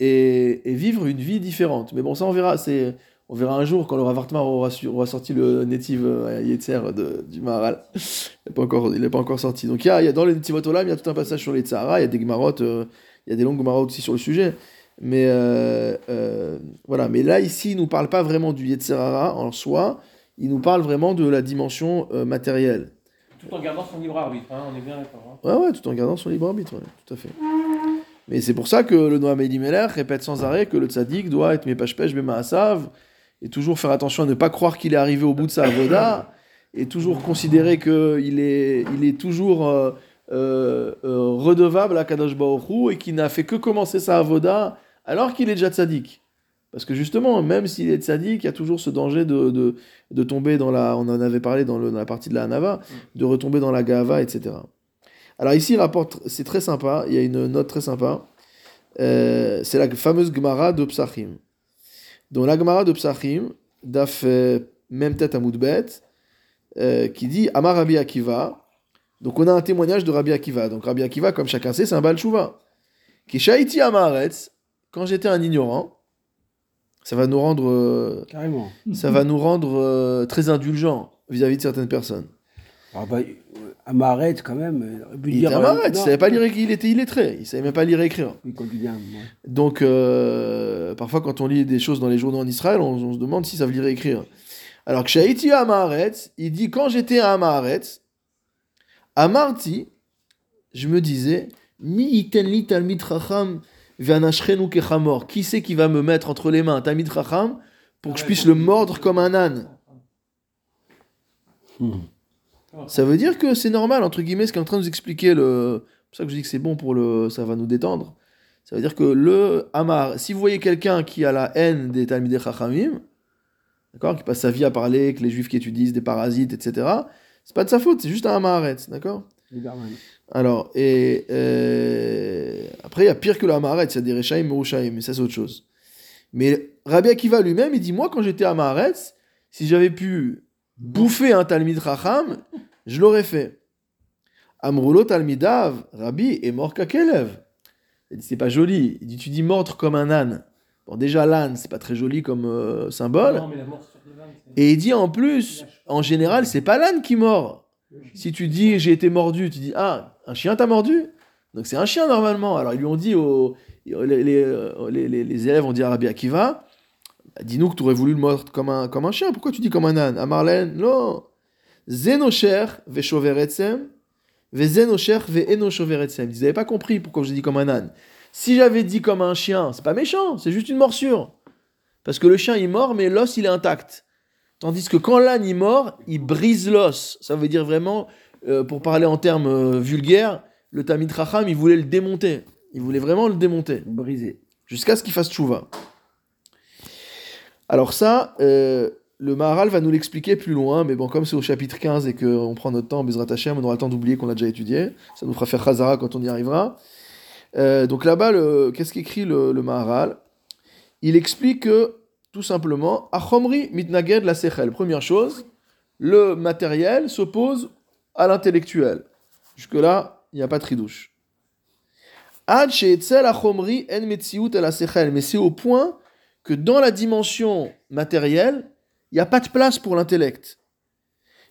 Et, et vivre une vie différente. Mais bon, ça on verra, c'est, on verra un jour quand le Rav Hartmar aura, su, aura sorti le Netiv euh, Yetzer de, du Maharal. Il n'est pas encore, il n'est pas encore sorti. Donc il y a, il y a dans le Netivatora, il y a tout un passage sur les Tzahara, il y a des Gemarotes, euh, il y a des longues Gemarotes aussi sur le sujet. Mais euh, euh, voilà, mais là ici, il ne nous parle pas vraiment du Yetzer Hara en soi, il nous parle vraiment de la dimension euh, matérielle. Tout en gardant son libre arbitre, hein, on est bien d'accord. Hein. Ouais, ouais, tout en gardant son libre arbitre, ouais, tout à fait. Mais c'est pour ça que le Noam Elimelech répète sans arrêt que le tzaddik doit être mepashpesh bemaasav et toujours faire attention à ne pas croire qu'il est arrivé au bout de sa avoda et toujours considérer qu'il est, il est toujours euh, euh, redevable à Kadosh Baruch Hu et qu'il n'a fait que commencer sa avoda alors qu'il est déjà tzaddik. Parce que justement, même s'il est tzaddik, il y a toujours ce danger de, de, de tomber dans la... On en avait parlé dans, le, dans la partie de la Hanava, de retomber dans la Gahava, et cetera. Alors ici, il rapporte, c'est très sympa, il y a une note très sympa, euh, c'est la fameuse Gemara de Psachim. Donc la Gemara de Psachim, daf euh, même tête à Moudbet, euh, qui dit « Amar Rabbi Akiva ». Donc on a un témoignage de Rabbi Akiva. Donc Rabbi Akiva, comme chacun sait, c'est un Baal Tchouva. « Kishaiti Amaretz », quand j'étais un ignorant, ça va nous rendre, euh, Carrément. Ça va nous rendre euh, très indulgents vis-à-vis de certaines personnes. Ah bah, Amaret, quand même. Il était Amaret, il savait pas lire, il était illettré, il savait même pas lire et écrire. Donc, euh, parfois, quand on lit des choses dans les journaux en Israël, on, on se demande si ça veut lire et écrire. Alors que Shaiti Amaret, il dit quand j'étais à Amaret, à Marti, je me disais, mi itenli talmid chacham ve'anashrenu kechamor. Qui c'est qui va me mettre entre les mains un talmid chacham pour que je puisse le mordre comme un âne? Hmm. Ça veut dire que c'est normal, entre guillemets, ce qu'est en train de nous expliquer le... C'est pour ça que je dis que c'est bon pour le... Ça va nous détendre. Ça veut dire que le Amar... Si vous voyez quelqu'un qui a la haine des Talmide chachamim, d'accord, qui passe sa vie à parler, que les Juifs qui étudient, des parasites, et cetera, c'est pas de sa faute, c'est juste un Amaharet, d'accord ? Alors, et... Euh... Après, il y a pire que le Amaharet, c'est Derech Chaim, Yerushalayim, mais ça, c'est autre chose. Mais Rabbi Akiva lui-même, il dit, moi, quand j'étais Amaharet, si j'avais pu... bouffer un Talmid Racham, je l'aurais fait. Amroulo Talmidav, Rabbi, est mort qu'à quel élève ? C'est pas joli. Il dit, tu dis mordre comme un âne. Bon, déjà, l'âne, c'est pas très joli comme euh, symbole. Non, mais la mort sur les ânes, c'est... Et il dit, en plus, en général, c'est pas l'âne qui mord. Si tu dis, j'ai été mordu, tu dis, ah, un chien t'a mordu ? Donc c'est un chien normalement. Alors ils lui ont dit, aux, les, les, les, les élèves ont dit à Rabbi Akiva, dis-nous que tu aurais voulu le mordre comme un, comme un chien, pourquoi tu dis comme un âne ? À Marlène, non. Zénocher vechoveretsem, vezénocher veenochoveretsem. Ils n'avaient pas compris pourquoi j'ai dit comme un âne. Si j'avais dit comme un chien, c'est pas méchant, c'est juste une morsure. Parce que le chien il mord, mais l'os il est intact. Tandis que quand l'âne il mord, il brise l'os. Ça veut dire vraiment, euh, pour parler en termes euh, vulgaires, le Talmide chachamim il voulait le démonter. Il voulait vraiment le démonter, le briser. Jusqu'à ce qu'il fasse tchouva. Alors ça, euh, le Maharal va nous l'expliquer plus loin, mais bon, comme c'est au chapitre quinze et qu'on prend notre temps, Bezrat Hashem, on aura le temps d'oublier qu'on l'a déjà étudié. Ça nous fera faire chazara quand on y arrivera. Euh, donc là-bas, le, qu'est-ce qu'écrit le, le Maharal ? Il explique que, tout simplement, Achomri mitnaget la sechel. Première chose, le matériel s'oppose à l'intellectuel. Jusque-là, il n'y a pas de ridouche. Ad sheetzel achomri en metsiut la sechel. Mais c'est au point que dans la dimension matérielle, il n'y a pas de place pour l'intellect.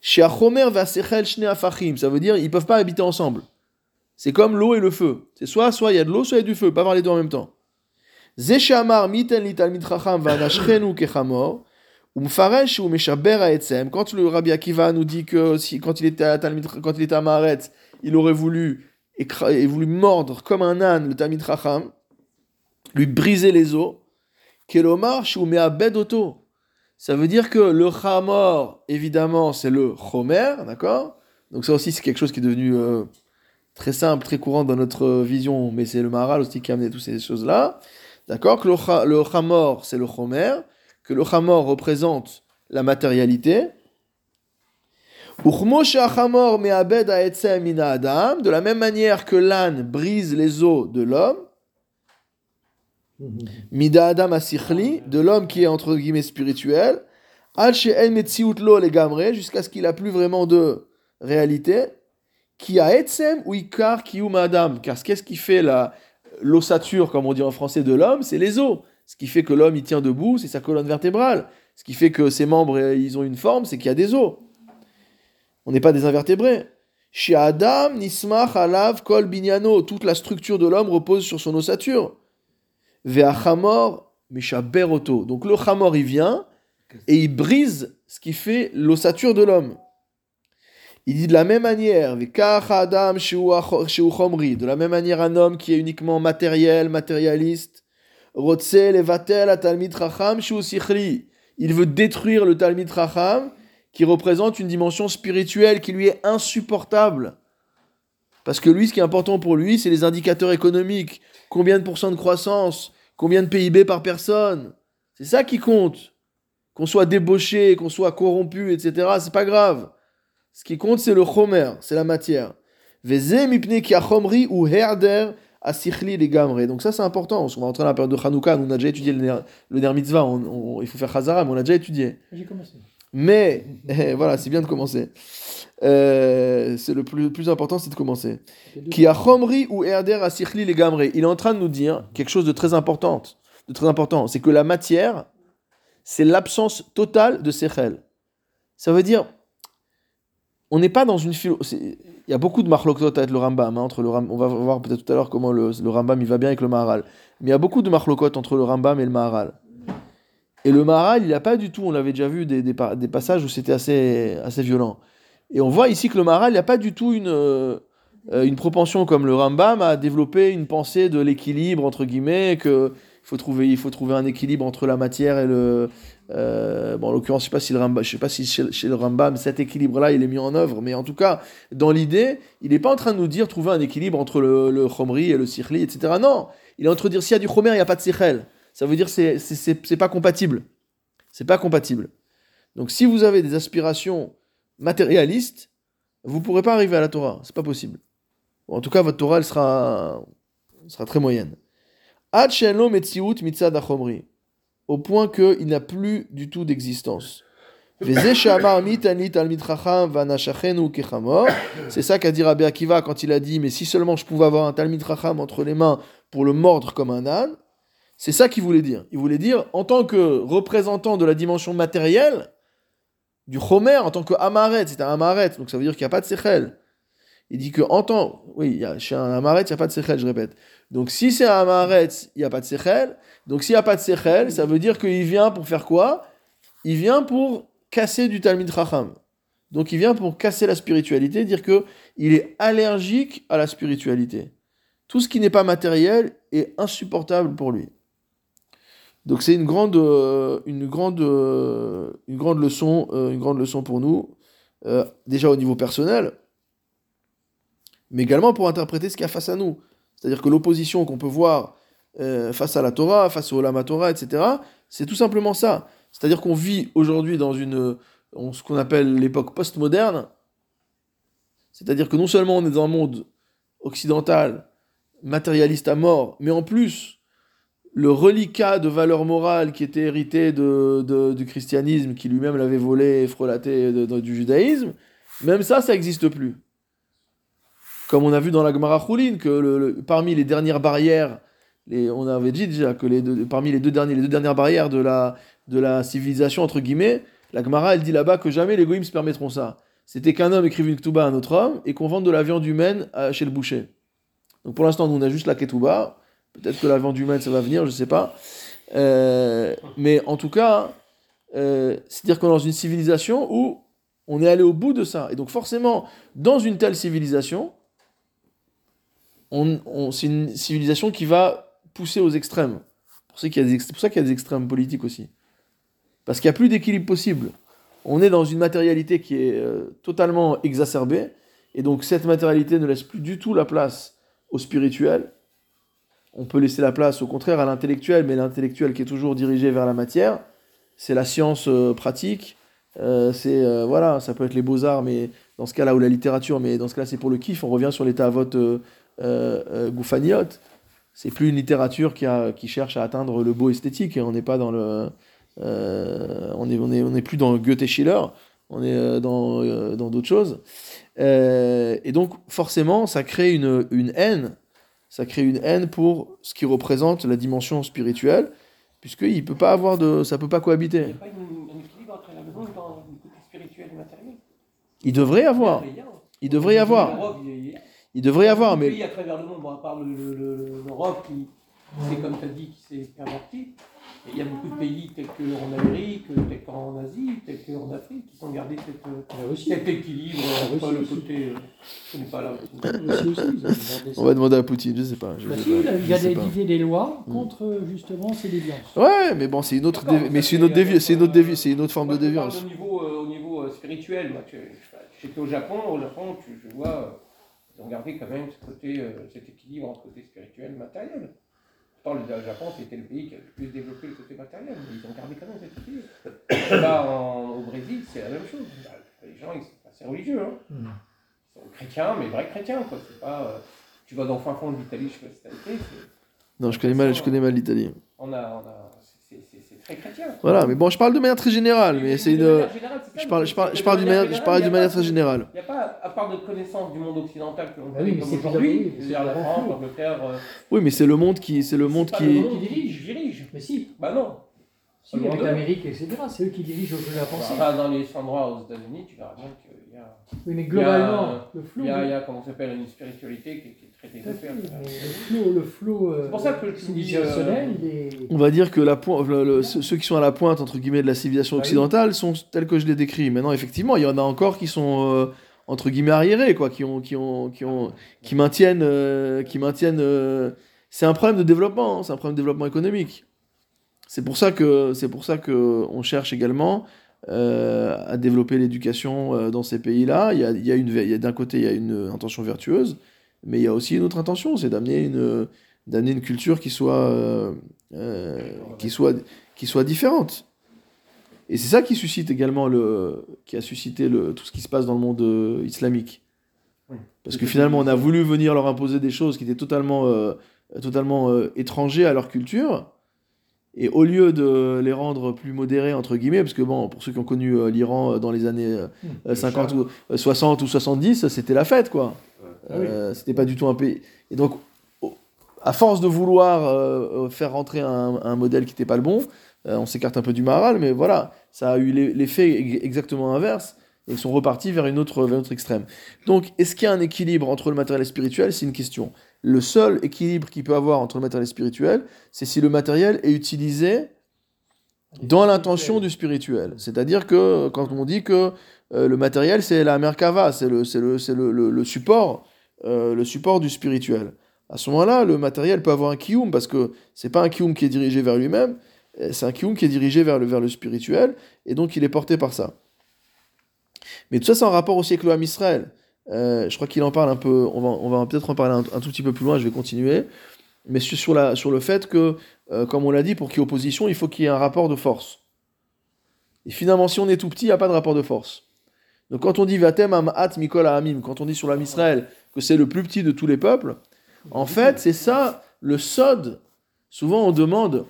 Chez achomer va sechel shne afachim. Ça veut dire qu'ils ne peuvent pas habiter ensemble. C'est comme l'eau et le feu. C'est soit soit il y a de l'eau, soit il y a du feu. Pas avoir les deux en même temps. Zeshamar miten li talmid chacham vanashchenu kechamor umfaresh umeshaber haetzem. Quand le Rabbi Akiva nous dit que si, quand il était à talmid, quand il était à Maharetz, il aurait voulu écra- voulu mordre comme un âne le talmid chacham, lui briser les os. Kelomar shumeabed oto. Ça veut dire que le chamor, évidemment, c'est le chomer, d'accord ? Donc ça aussi, c'est quelque chose qui est devenu euh, très simple, très courant dans notre vision, mais c'est le Maharal aussi qui a amené toutes ces choses-là. D'accord ? Que le chamor, c'est le chomer, que le chamor représente la matérialité. Uchmo shachamor meabed haetzem min adam, de la même manière que l'âne brise les os de l'homme, Mida Adam Asichli, de l'homme qui est entre guillemets spirituel, Al She'en Metsiutlo les gamre, jusqu'à ce qu'il n'a plus vraiment de réalité, qui a Etsem ou Ikar qui ou Madame. Car qu'est-ce qui fait la, l'ossature, comme on dit en français, de l'homme ? C'est les os. Ce qui fait que l'homme il tient debout, c'est sa colonne vertébrale. Ce qui fait que ses membres ils ont une forme, c'est qu'il y a des os. On n'est pas des invertébrés. Chez Adam, Nismach, Alav, Kol, Bignano, toute la structure de l'homme repose sur son ossature. Ve'achamor mishaberoto. Donc le chamor il vient et il brise ce qui fait l'ossature de l'homme. Il dit de la même manière, ve'kach adam shehu chomri, de la même manière un homme qui est uniquement matériel, matérialiste, rotse levatel a talmid chacham shehu sichli. Il veut détruire le talmid chacham qui représente une dimension spirituelle qui lui est insupportable. Parce que lui, ce qui est important pour lui, c'est les indicateurs économiques. Combien de pourcents de croissance ? Combien de P I B par personne ? C'est ça qui compte. Qu'on soit débauché, qu'on soit corrompu, et cetera, c'est pas grave. Ce qui compte, c'est le chomer, c'est la matière. Veze mipne ki achomri ou herder asichli legamre. Donc ça, c'est important. On va entrer dans la période de Hanouka. Nous, on a déjà étudié le, le der mitzvah. On, on, il faut faire Hazara, mais on a déjà étudié. J'ai commencé. Mais, voilà, c'est bien de commencer. Euh, c'est le plus, le plus important, c'est de commencer. Qui a chomri ou herder a sichli les gamre. Il est en train de nous dire quelque chose de très important, de très important. C'est que la matière, c'est l'absence totale de sechel. Ça veut dire, on n'est pas dans une philo. Il y a beaucoup de machlokot avec le Rambam. Hein, entre le Rambam, on va voir peut-être tout à l'heure comment le, le Rambam il va bien avec le Maharal. Mais il y a beaucoup de machlokot entre le Rambam et le Maharal. Et le Maharal, il n'a pas du tout, on l'avait déjà vu, des, des, des passages où c'était assez, assez violent. Et on voit ici que le Maharal, il n'a pas du tout une, euh, une propension comme le Rambam à développer une pensée de l'équilibre, entre guillemets, qu'il faut trouver, il faut trouver un équilibre entre la matière et le... Euh, bon, en l'occurrence, je ne sais pas si, le Rambam, je sais pas si chez, chez le Rambam, cet équilibre-là, il est mis en œuvre, mais en tout cas, dans l'idée, il n'est pas en train de nous dire trouver un équilibre entre le, le Chomri et le Sichli, et cetera. Non, il est en train de dire, s'il y a du Chomer, il n'y a pas de Sichel. Ça veut dire que c'est, c'est, c'est, c'est pas compatible. C'est pas compatible. Donc si vous avez des aspirations matérialistes, vous ne pourrez pas arriver à la Torah. C'est pas possible. Bon, en tout cas, votre Torah, elle sera, elle sera très moyenne. Ad she'lo metziyut mitzad hachomri. Au point qu'il n'a plus du tout d'existence. C'est ça qu'a dit Rabbi Akiva quand il a dit « Mais si seulement je pouvais avoir un Talmid Chacham entre les mains pour le mordre comme un âne », c'est ça qu'il voulait dire. Il voulait dire, en tant que représentant de la dimension matérielle, du Chomer, en tant que Amaret, c'est un Amaret, donc ça veut dire qu'il n'y a pas de Sechel. Il dit que en temps, oui, y a, chez un Haaretz, il n'y a pas de Sechel, je répète. Donc si c'est un Haaretz, il n'y a pas de Sechel. Donc s'il n'y a pas de Sechel, ça veut dire qu'il vient pour faire quoi? Il vient pour casser du Talmide chacham. Donc il vient pour casser la spiritualité, dire qu'il est allergique à la spiritualité. Tout ce qui n'est pas matériel est insupportable pour lui. Donc c'est une grande, euh, une grande, euh, une grande leçon, euh, une grande leçon pour nous, euh, déjà au niveau personnel, mais également pour interpréter ce qu'il y a face à nous. C'est-à-dire que l'opposition qu'on peut voir euh, face à la Torah, face au Lama Torah, et cetera, c'est tout simplement ça. C'est-à-dire qu'on vit aujourd'hui dans une, on, ce qu'on appelle l'époque postmoderne. C'est-à-dire que non seulement on est dans un monde occidental, matérialiste à mort, mais en plus, le reliquat de valeurs morales qui était hérité de, de, du christianisme, qui lui-même l'avait volé et frelaté de, de, du judaïsme, même ça, ça n'existe plus. Comme on a vu dans la Gemara Choulin, que le, le, parmi les dernières barrières, les, on avait dit déjà que les deux, parmi les deux, derniers, les deux dernières barrières de la, de la civilisation, entre guillemets, la Gemara, elle dit là-bas que jamais les goïms se permettront ça. C'était qu'un homme écrive une ketouba à un autre homme et qu'on vende de la viande humaine à, chez le boucher. Donc pour l'instant, nous, on a juste la ketouba. Peut-être que la vente humaine, ça va venir, je ne sais pas. Euh, mais en tout cas, euh, c'est-à-dire qu'on est dans une civilisation où on est allé au bout de ça. Et donc forcément, dans une telle civilisation, on, on, c'est une civilisation qui va pousser aux extrêmes. Pour ça qu'il y a des, pour ça qu'il y a des extrêmes politiques aussi. Parce qu'il n'y a plus d'équilibre possible. On est dans une matérialité qui est euh, totalement exacerbée. Et donc cette matérialité ne laisse plus du tout la place au spirituel. On peut laisser la place, au contraire, à l'intellectuel, mais l'intellectuel qui est toujours dirigé vers la matière, c'est la science euh, pratique, euh, c'est, euh, voilà, ça peut être les beaux-arts, mais dans ce cas-là, ou la littérature, mais dans ce cas-là, c'est pour le kiff, on revient sur les Ta'avot euh, euh, goufaniotes, c'est plus une littérature qui, a, qui cherche à atteindre le beau esthétique, et on n'est pas dans le... Euh, on n'est on est, on est plus dans Goethe-Schiller, on est euh, dans, euh, dans d'autres choses, euh, et donc, forcément, ça crée une, une haine, ça crée une haine pour ce qui représente la dimension spirituelle, puisqu'il peut pas avoir de, ça peut pas cohabiter. Il n'y a pas un équilibre entre la raison dans le côté spirituel et matériel. Il devrait y avoir. Il devrait y avoir. Il devrait y avoir, mais... Pays à travers le monde, bon, à part le, le, le, l'Europe, qui, c'est comme tu as dit, qui s'est pervertie, il y a beaucoup de pays tels qu'en Amérique, tels qu'en Asie, tels qu'en Afrique, qui sont gardés cet équilibre, pas le côté... On n'est pas là. On va demander à Poutine, je ne sais pas. Je bah sais si, pas il y a des, des, des lois contre, justement, ces déviances. Ouais, mais bon, c'est une autre forme de déviance. Au niveau, euh, au niveau euh, spirituel, moi, tu, j'étais au Japon, au Japon, tu, je vois, euh, ils ont gardé quand même ce côté, euh, cet équilibre entre côté spirituel et matériel. Le Japon, c'était le pays qui a le plus développé le côté matériel, mais ils ont gardé quand même cette idée. Là, en, au Brésil, c'est la même chose. Les gens, ils sont assez religieux. Hein. Mmh. Ils sont chrétiens, mais vrais chrétiens. Quoi. C'est pas, euh, tu vas dans le fin fond de l'Italie, je sais pas si t'as été. Non, je connais, mal, je connais mal l'Italie. On a, on a, c'est, c'est, c'est très chrétien. Quoi. Voilà, mais bon, je parle de manière très générale. Mais c'est une... Je parle, je parle, je parle d'une manière, je parle d'une manière très générale. Il n'y a pas, à part notre connaissance du monde occidental que l'on connaît ah oui, comme aujourd'hui, c'est-à-dire la France, l'Angleterre. Euh... Oui, mais c'est le monde qui, c'est le monde c'est qui. Pas le monde qui dirige, dirige. Mais si. Bah non. Si avec l'Amérique, et cetera. C'est eux qui dirigent aujourd'hui la pensée. Bah, dans les endroits aux États-Unis, tu verras bien qu'il y a. Oui, mais globalement, a, le flou. Il y a, il y a comment ça s'appelle, une spiritualité qui, qui est très développée. Le flou. C'est pour ça que civilisationnel. Euh, on va dire que la pointe, le, le, ceux qui sont à la pointe entre guillemets de la civilisation occidentale sont tels que je les décris. Maintenant, effectivement, il y en a encore qui sont euh, entre guillemets arriérés, quoi, qui ont, qui ont, qui ont, qui maintiennent, euh, qui maintiennent. Euh... C'est un problème de développement, hein, c'est un problème de développement économique. C'est pour ça que c'est pour ça que on cherche également euh, à développer l'éducation euh, dans ces pays-là. Il y a, il y a une, il y a, d'un côté il y a une intention vertueuse, mais il y a aussi une autre intention, c'est d'amener une d'amener une culture qui soit euh, euh, qui soit qui soit différente. Et c'est ça qui suscite également le qui a suscité le tout ce qui se passe dans le monde euh, islamique. Parce que finalement on a voulu venir leur imposer des choses qui étaient totalement euh, totalement euh, étrangères à leur culture. Et au lieu de les rendre plus modérés, entre guillemets, parce que bon, pour ceux qui ont connu euh, l'Iran euh, dans les années euh, cinquante ou euh, soixante ou soixante-dix, c'était la fête, quoi. Euh, oui. C'était pas du tout un pays. Et donc, oh, à force de vouloir euh, faire rentrer un, un modèle qui n'était pas le bon, euh, on s'écarte un peu du Maharal, mais voilà, ça a eu l'effet exactement inverse. et sont repartis vers une autre, vers un autre extrême. Donc, est-ce qu'il y a un équilibre entre le matériel et le spirituel? C'est une question. Le seul équilibre qu'il peut avoir entre le matériel et le spirituel, c'est si le matériel est utilisé dans l'intention du spirituel. C'est-à-dire que, quand on dit que euh, le matériel, c'est la merkava, c'est le, c'est le, c'est le, le, le support, euh, le support du spirituel. À ce moment-là, le matériel peut avoir un kiyum, parce que c'est pas un kiyum qui est dirigé vers lui-même, c'est un kiyum qui est dirigé vers le, vers le spirituel, et donc il est porté par ça. Mais tout ça, c'est en rapport aussi avec le Ham Israël. Euh, je crois qu'il en parle un peu, on va, on va peut-être en parler un, un tout petit peu plus loin, je vais continuer. Mais sur, la, sur le fait que, euh, comme on l'a dit, pour qu'il y ait opposition, il faut qu'il y ait un rapport de force. Et finalement, si on est tout petit, il n'y a pas de rapport de force. Donc quand on dit « Vatem am'at mikol ha'amim », quand on dit sur le Ham Israël que c'est le plus petit de tous les peuples, en fait, c'est ça le sod. Souvent, on demande...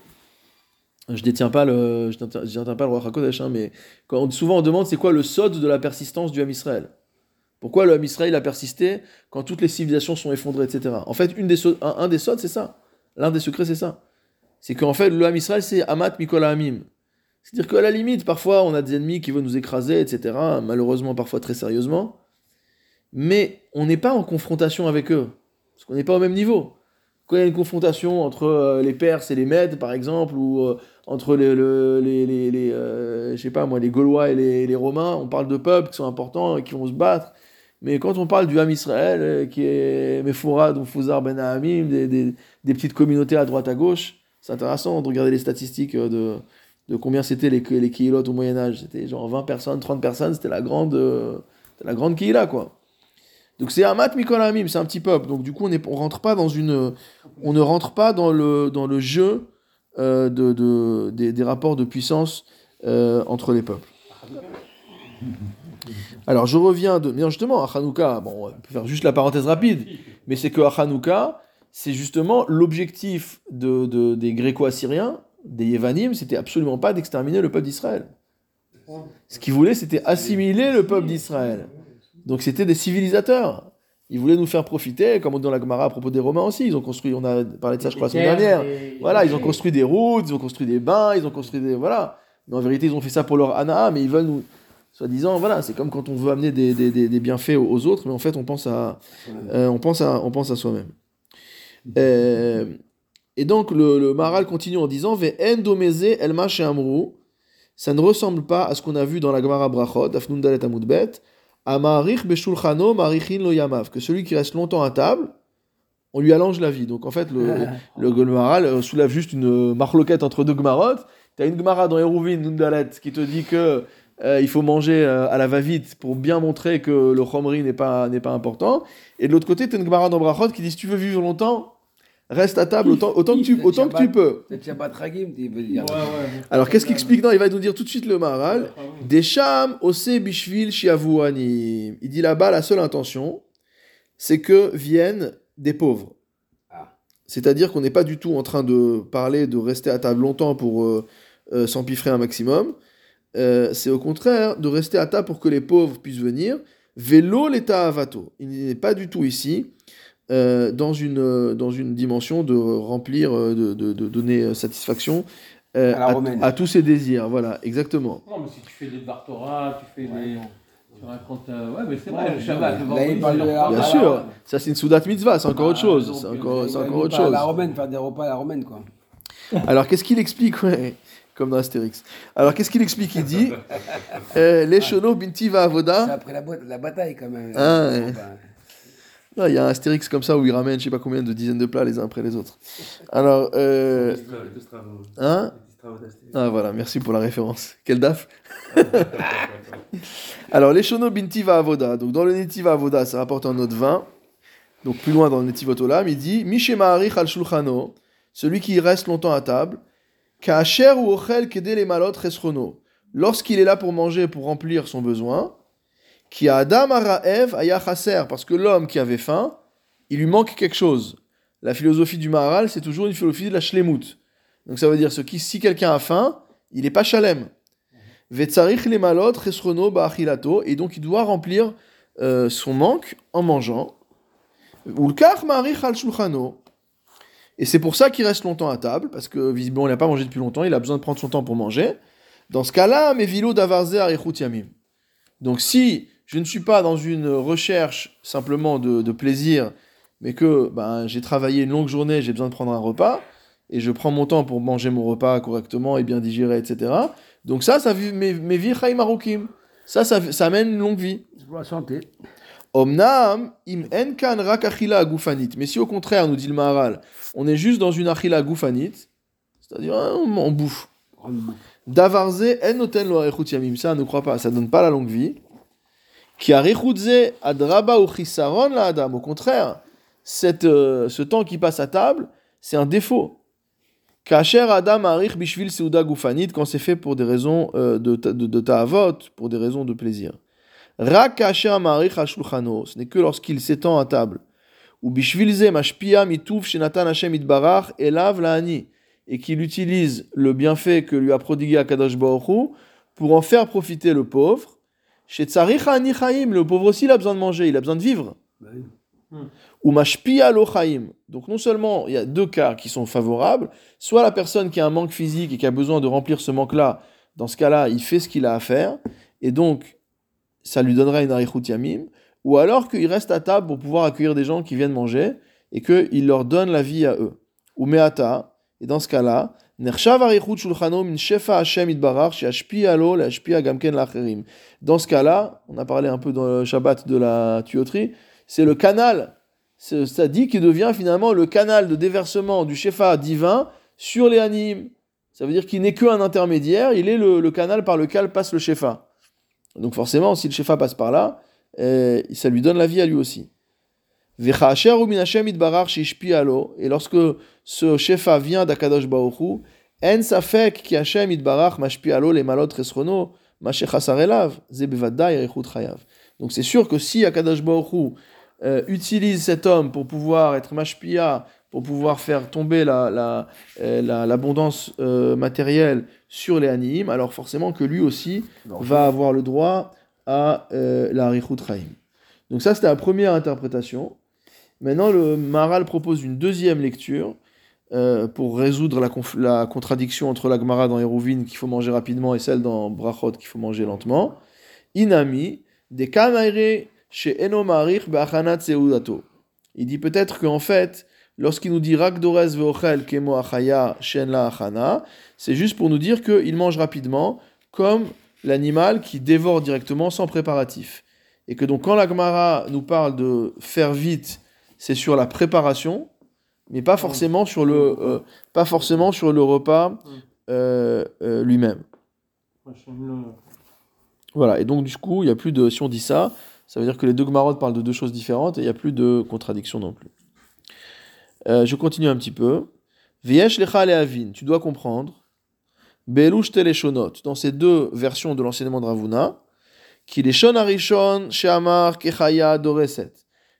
Je détiens pas le, je détiens pas le Ruach HaKodesh, hein, mais quand on, souvent on demande c'est quoi le sod de la persistance du Ham Israël. Pourquoi le Ham Israël a persisté quand toutes les civilisations sont effondrées, et cetera. En fait, une des, un, un des sods, c'est ça. L'un des secrets, c'est ça. C'est qu'en fait, le Ham Israël, c'est Amat Mikol Hamim. C'est-à-dire qu'à la limite, parfois, on a des ennemis qui veulent nous écraser, et cetera. Malheureusement, parfois très sérieusement. Mais on n'est pas en confrontation avec eux. Parce qu'on n'est pas au même niveau. Quand il y a une confrontation entre euh, les Perses et les Mèdes, par exemple, ou euh, entre les, les, les, les, les euh, je sais pas moi, les Gaulois et les, les Romains, on parle de peuples qui sont importants et qui vont se battre. Mais quand on parle du Ham Israël, euh, qui est Mefourad ou Fouzar Ben Hamim, des, des, des petites communautés à droite à gauche, c'est intéressant de regarder les statistiques de, de combien c'était les, les Kihilotes au Moyen-Âge. C'était genre vingt personnes, trente personnes, c'était la grande, euh, c'était la grande Kihila, quoi. Donc c'est Amat Mikol Hamim, c'est un petit peuple. Donc du coup, on est, on rentre pas dans une, on ne rentre pas dans le dans le jeu euh, de, de des, des rapports de puissance euh, entre les peuples. Alors je reviens de, bien justement à Hanouka. Bon, on peut faire juste la parenthèse rapide, mais c'est que à Hanouka, c'est justement l'objectif de, de des Gréco-Assyriens, des Yévanim, c'était absolument pas d'exterminer le peuple d'Israël. Ce qu'ils voulaient, c'était assimiler le peuple d'Israël. Donc c'était des civilisateurs. Ils voulaient nous faire profiter, comme on dit dans la Gemara à propos des Romains aussi. Ils ont construit, on a parlé de ça, je crois, la semaine dernière. Des... Voilà, ils ont construit des routes, ils ont construit des bains, ils ont construit des... Voilà. Mais en vérité, ils ont fait ça pour leur anaa, mais ils veulent nous... Soi-disant, voilà, c'est comme quand on veut amener des, des, des, des bienfaits aux autres, mais en fait, on pense à, euh, on pense à, on pense à soi-même. Euh, et donc, le, le Maharal continue en disant « Ve'en domeze elma she'amru » Ça ne ressemble pas à ce qu'on a vu dans la Gemara Brachot, Dafnun Dalet Amudbet, que celui qui reste longtemps à table, on lui allonge la vie. Donc en fait, le, le, le Maharal soulève juste une marloquette entre deux Gemarotes. Tu as une Gemara dans Eruvin, Nundalet, qui te dit qu'il euh, faut manger euh, à la va-vite pour bien montrer que le Chomri n'est pas, n'est pas important. Et de l'autre côté, tu as une Gemara dans Brachot qui dit si tu veux vivre longtemps, reste à table autant, autant, que, tu, autant que tu peux. Alors qu'est-ce qu'il explique? Non, il va nous dire tout de suite le Maharal. Desham ose bishvil shiavuanim. Il dit là-bas la seule intention, c'est que viennent des pauvres. C'est-à-dire qu'on n'est pas du tout en train de parler de rester à table longtemps pour euh, euh, s'empiffrer un maximum. Euh, c'est au contraire de rester à table pour que les pauvres puissent venir. Velo le ta'avato. Il n'est pas du tout ici. Euh, dans, une, dans une dimension de remplir, de, de, de donner satisfaction euh, à, à, à tous ses désirs. Voilà, exactement. Non, mais si tu fais des Bartora, tu fais ouais. des... Tu racontes... Euh, ouais, mais c'est ouais, vrai, le Shabbat, le vendredi... Bien sûr, la... ça c'est une Soudat Mitzvah, c'est encore ah, autre chose. Donc, c'est encore, c'est encore autre chose. À la romaine, faire des repas à la romaine, quoi. Alors, qu'est-ce qu'il explique ouais. Comme dans Astérix. Alors, qu'est-ce qu'il explique? Il dit... euh, les Chono Binti va Avoda... Ça a pris la, boîte, la bataille, quand même. Ah, ouais. Bah, il y a un Astérix comme ça où il ramène je sais pas combien de dizaines de plats les uns après les autres. Alors, euh... hein ah voilà, merci pour la référence. Quel daf. Alors, les Shono Bintiva Avoda. Donc dans le Netiva Avoda, ça rapporte un autre vin. Donc plus loin dans le Netivatora, il dit Mishemaarich al shulchano, celui qui reste longtemps à table, ka'asher ou ochel kedel les malot chesrono. Lorsqu'il est là pour manger, pour remplir son besoin. Qui a Adam Araev aya chaser, parce que l'homme qui avait faim, il lui manque quelque chose. La philosophie du Maharal, c'est toujours une philosophie de la shlemout. Donc ça veut dire ce qui, si quelqu'un a faim, il n'est pas shalem. Vetzarich le malot chesrono ba'achilato, et donc il doit remplir euh, son manque en mangeant. Ulkach marich al shulchano, et c'est pour ça qu'il reste longtemps à table, parce que visiblement il n'a pas mangé depuis longtemps, il a besoin de prendre son temps pour manger. Dans ce cas-là, mevilo davarze arichut yamim. Donc si je ne suis pas dans une recherche simplement de, de plaisir, mais que ben, j'ai travaillé une longue journée, j'ai besoin de prendre un repas, et je prends mon temps pour manger mon repas correctement et bien digérer, et cetera. Donc ça, ça mes, mes vies chaim arukim. Ça, ça, ça amène une longue vie. Pour la santé. Omnaam im enkan rak achila agufanit. Mais si au contraire, nous dit le Maharal, on est juste dans une achila agufanit, c'est-à-dire on, on bouffe. Davarze en oten lo arichut yamim. Ça, ne croit pas, ça ne donne pas la longue vie. Ki arichutze adraba ou chisaron la adam. Au contraire, cette, euh, ce temps qui passe à table, c'est un défaut. Kacher adam arich bishvil seuda gufanit, quand c'est fait pour des raisons euh, de, de, de ta'avot, pour des raisons de plaisir. Rak kacher marich hashulchano, ce n'est que lorsqu'il s'étend à table. Ou bishvilze mashpia mitouf shenatan Hashem itbarach elav la'ani, et qu'il utilise le bienfait que lui a prodigué Akadosh Baruch Hu pour en faire profiter le pauvre. Chez tzarich ani chaim, le pauvre aussi il a besoin de manger, il a besoin de vivre. Ou mashpia lo chaim. Donc non seulement il y a deux cas qui sont favorables, soit la personne qui a un manque physique et qui a besoin de remplir ce manque-là, dans ce cas-là, il fait ce qu'il a à faire, et donc ça lui donnera une arichut yamim, ou alors qu'il reste à table pour pouvoir accueillir des gens qui viennent manger, et qu'il leur donne la vie à eux. Ou meata, et dans ce cas-là, nershav arichut shulchano min shefa Hashem itbarach sheashpia lo leashpia gamken l'acherim. Dans ce cas-là, on a parlé un peu dans le Shabbat de la tuyauterie, c'est le canal ça dit qu'il devient finalement le canal de déversement du Shefa divin sur les animes. Ça veut dire qu'il n'est qu'un intermédiaire, il est le, le canal par lequel passe le Shefa. Donc forcément, si le Shefa passe par là, eh, ça lui donne la vie à lui aussi. Et lorsque ce Shefa vient d'Akadosh Baruch Hu, en safek ki Hashem itbarach mashpialo le malot chesrono mashechasar elav ze bevadai erichut chayav. Donc c'est sûr que si Akadosh Baruch Hu Euh, utilise cet homme pour pouvoir être mashpia, pour pouvoir faire tomber la, la, euh, la, l'abondance euh, matérielle sur les anihim, alors forcément que lui aussi non, va oui. avoir le droit à euh, la arichut chaim. Donc ça, c'était la première interprétation. Maintenant, le Maharal propose une deuxième lecture euh, pour résoudre la, conf- la contradiction entre la Gemara dans Eruvin qu'il faut manger rapidement et celle dans Brachot qu'il faut manger lentement. Inami, des kamaire chez Eno Marich Be'achanat Seudato. Il dit peut-être qu'en fait, lorsqu'il nous dit Rak Dorez Ve'ochel Kemo Achaya Shen La Achana, c'est juste pour nous dire qu'il mange rapidement comme l'animal qui dévore directement sans préparatif. Et que donc quand la Gemara nous parle de faire vite, c'est sur la préparation, mais pas forcément sur le, euh, pas forcément sur le repas euh, euh, lui-même. Voilà, et donc du coup, il n'y a plus de... Si on dit ça... Ça veut dire que les deux Gemarot parlent de deux choses différentes et il n'y a plus de contradiction non plus. Euh, je continue un petit peu. Viesh lecha leavin, tu dois comprendre. Belush teleshonot, dans ces deux versions de l'enseignement de Ravuna, qui leshon harishon she'amar kekhaya doreset,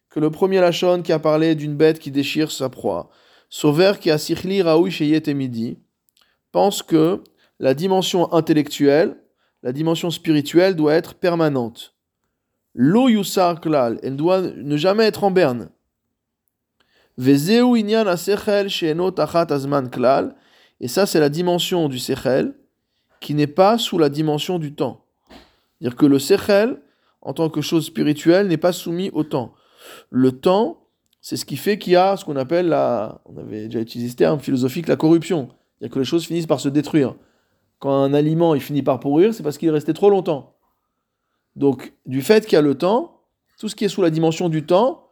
que le premier lachon qui a parlé d'une bête qui déchire sa proie, sauver qui a sikhli raoui sheyetemidi, pense que la dimension intellectuelle, la dimension spirituelle doit être permanente. Lo yusar klal, elle doit ne jamais être en berne. Vezeu inyan asechel she'eno tachat azman klal, et ça c'est la dimension du sechel qui n'est pas sous la dimension du temps. C'est-à-dire que le sechel en tant que chose spirituelle n'est pas soumis au temps. Le temps, c'est ce qui fait qu'il y a ce qu'on appelle la, on avait déjà utilisé ce terme philosophique, la corruption. C'est-à-dire que les choses finissent par se détruire. Quand un aliment il finit par pourrir, c'est parce qu'il est resté trop longtemps. Donc, du fait qu'il y a le temps, tout ce qui est sous la dimension du temps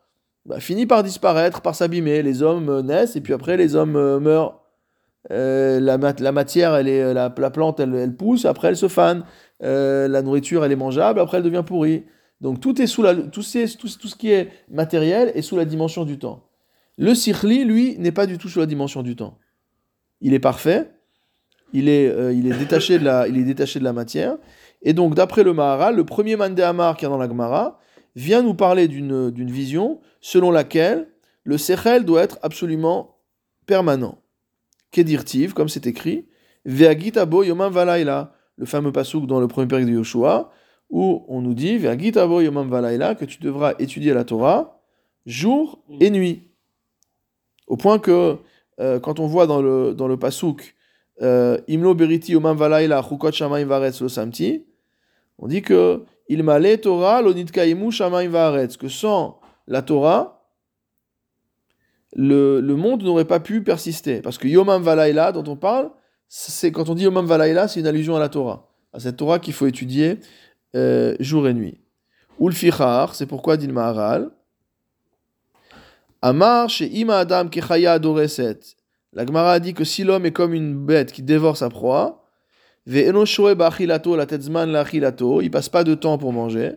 bah, finit par disparaître, par s'abîmer. Les hommes naissent et puis après les hommes euh, meurent. Euh, la, mat- la matière, elle est, la, la plante, elle, elle pousse, après elle se fane. Euh, la nourriture, elle est mangeable, après elle devient pourrie. Donc, tout, est sous la, tout, est, tout, tout ce qui est matériel est sous la dimension du temps. Le sikhli, lui, n'est pas du tout sous la dimension du temps. Il est parfait, il est, euh, il est, détaché, de la, il est détaché de la matière. Et donc, d'après le Maharal, le premier Mandéhamar qu'il y a dans la Gemara vient nous parler d'une, d'une vision selon laquelle le Sechel doit être absolument permanent. Kedirtiv, comme c'est écrit, Ve'agitabo yomam valaila, le fameux passouk dans le premier Perek de Yoshua, où on nous dit Ve'agitabo yomam valaila, que tu devras étudier la Torah jour et nuit. Au point que, euh, quand on voit dans le, dans le passouk Imlo beriti yomam valaila chukot shamayim varetz lo samti, On dit que il malé Torah lo nitkayemu shamayim va'aretz, que sans la Torah, le, le monde n'aurait pas pu persister. Parce que Yomam Valaïla, dont on parle, c'est, quand on dit Yomam Valaïla, c'est une allusion à la Torah, à cette Torah qu'il faut étudier euh, jour et nuit. Ulfichar, c'est pourquoi dit le Maharal, Amar she'ima adam kekhaya adoreset. La Gemara dit que si l'homme est comme une bête qui dévore sa proie, ve'eno shoe ba'achilato la tetzman la'achilato, il passe pas de temps pour manger,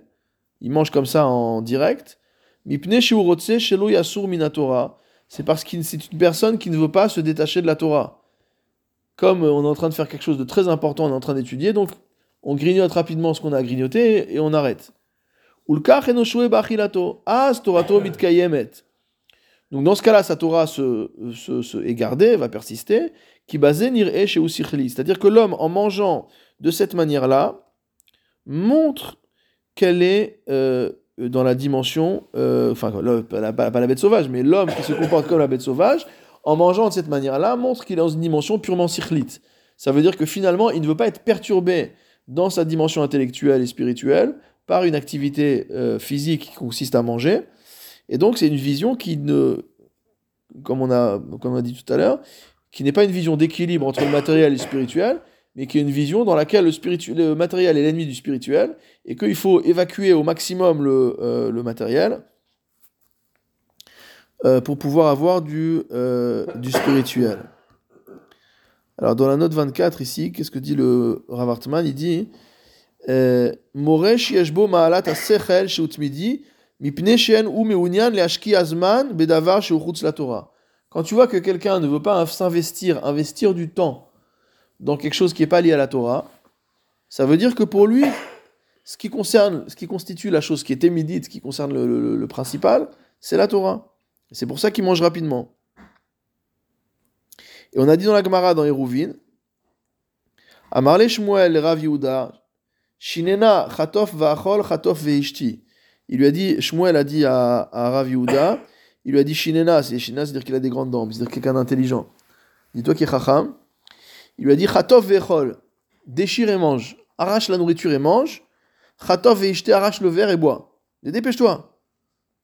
il mange comme ça en direct. Mipne shehu rotse shelo yasur mina Torah, c'est parce que c'est une personne qui ne veut pas se détacher de la Torah. Comme on est en train de faire quelque chose de très important, on est en train d'étudier, donc on grignote rapidement ce qu'on a à grignoter et on arrête. Ulkach eno shoe ba'achilato, az torato mitkayemet. Donc dans ce cas-là, sa Torah se, se, se est gardée, va persister, qui basé nir'e chez Usichli. C'est-à-dire que l'homme, en mangeant de cette manière-là, montre qu'elle est euh, dans la dimension, euh, enfin, le, pas, la, pas la bête sauvage, mais l'homme qui se comporte comme la bête sauvage, en mangeant de cette manière-là, montre qu'il est dans une dimension purement sichlite. Ça veut dire que finalement, il ne veut pas être perturbé dans sa dimension intellectuelle et spirituelle par une activité euh, physique qui consiste à manger. Et donc c'est une vision qui ne, comme on a, comme on a dit tout à l'heure, qui n'est pas une vision d'équilibre entre le matériel et le spirituel, mais qui est une vision dans laquelle le, spiritu- le matériel est l'ennemi du spirituel, et qu'il faut évacuer au maximum le, euh, le matériel euh, pour pouvoir avoir du, euh, du spirituel. Alors dans la note vingt-quatre ici, qu'est-ce que dit le Rav Hartman ? Il dit « Moresh yeshbo ma'alat ha-sechel sheutmidi » Quand tu vois que quelqu'un ne veut pas s'investir, investir du temps dans quelque chose qui n'est pas lié à la Torah, ça veut dire que pour lui, ce qui concerne, ce qui constitue la chose qui est émidite, ce qui concerne le, le, le principal, c'est la Torah. Et c'est pour ça qu'il mange rapidement. Et on a dit dans la Gemara, dans Eruvin, Amarle Shmuel Rav Yehuda, Shinena Chatof Vachol Chatof Veishti. Il lui a dit, Shmuel a dit à, à Rav Yehuda, il lui a dit Shinena, c'est Shinena, c'est-à-dire qu'il a des grandes dents, c'est-à-dire quelqu'un d'intelligent. Dis-toi qu'il est chacham. Il lui a dit Chatov vechol, déchire et mange, arrache la nourriture et mange, Chatov veishte, arrache le verre et bois. Et dépêche-toi.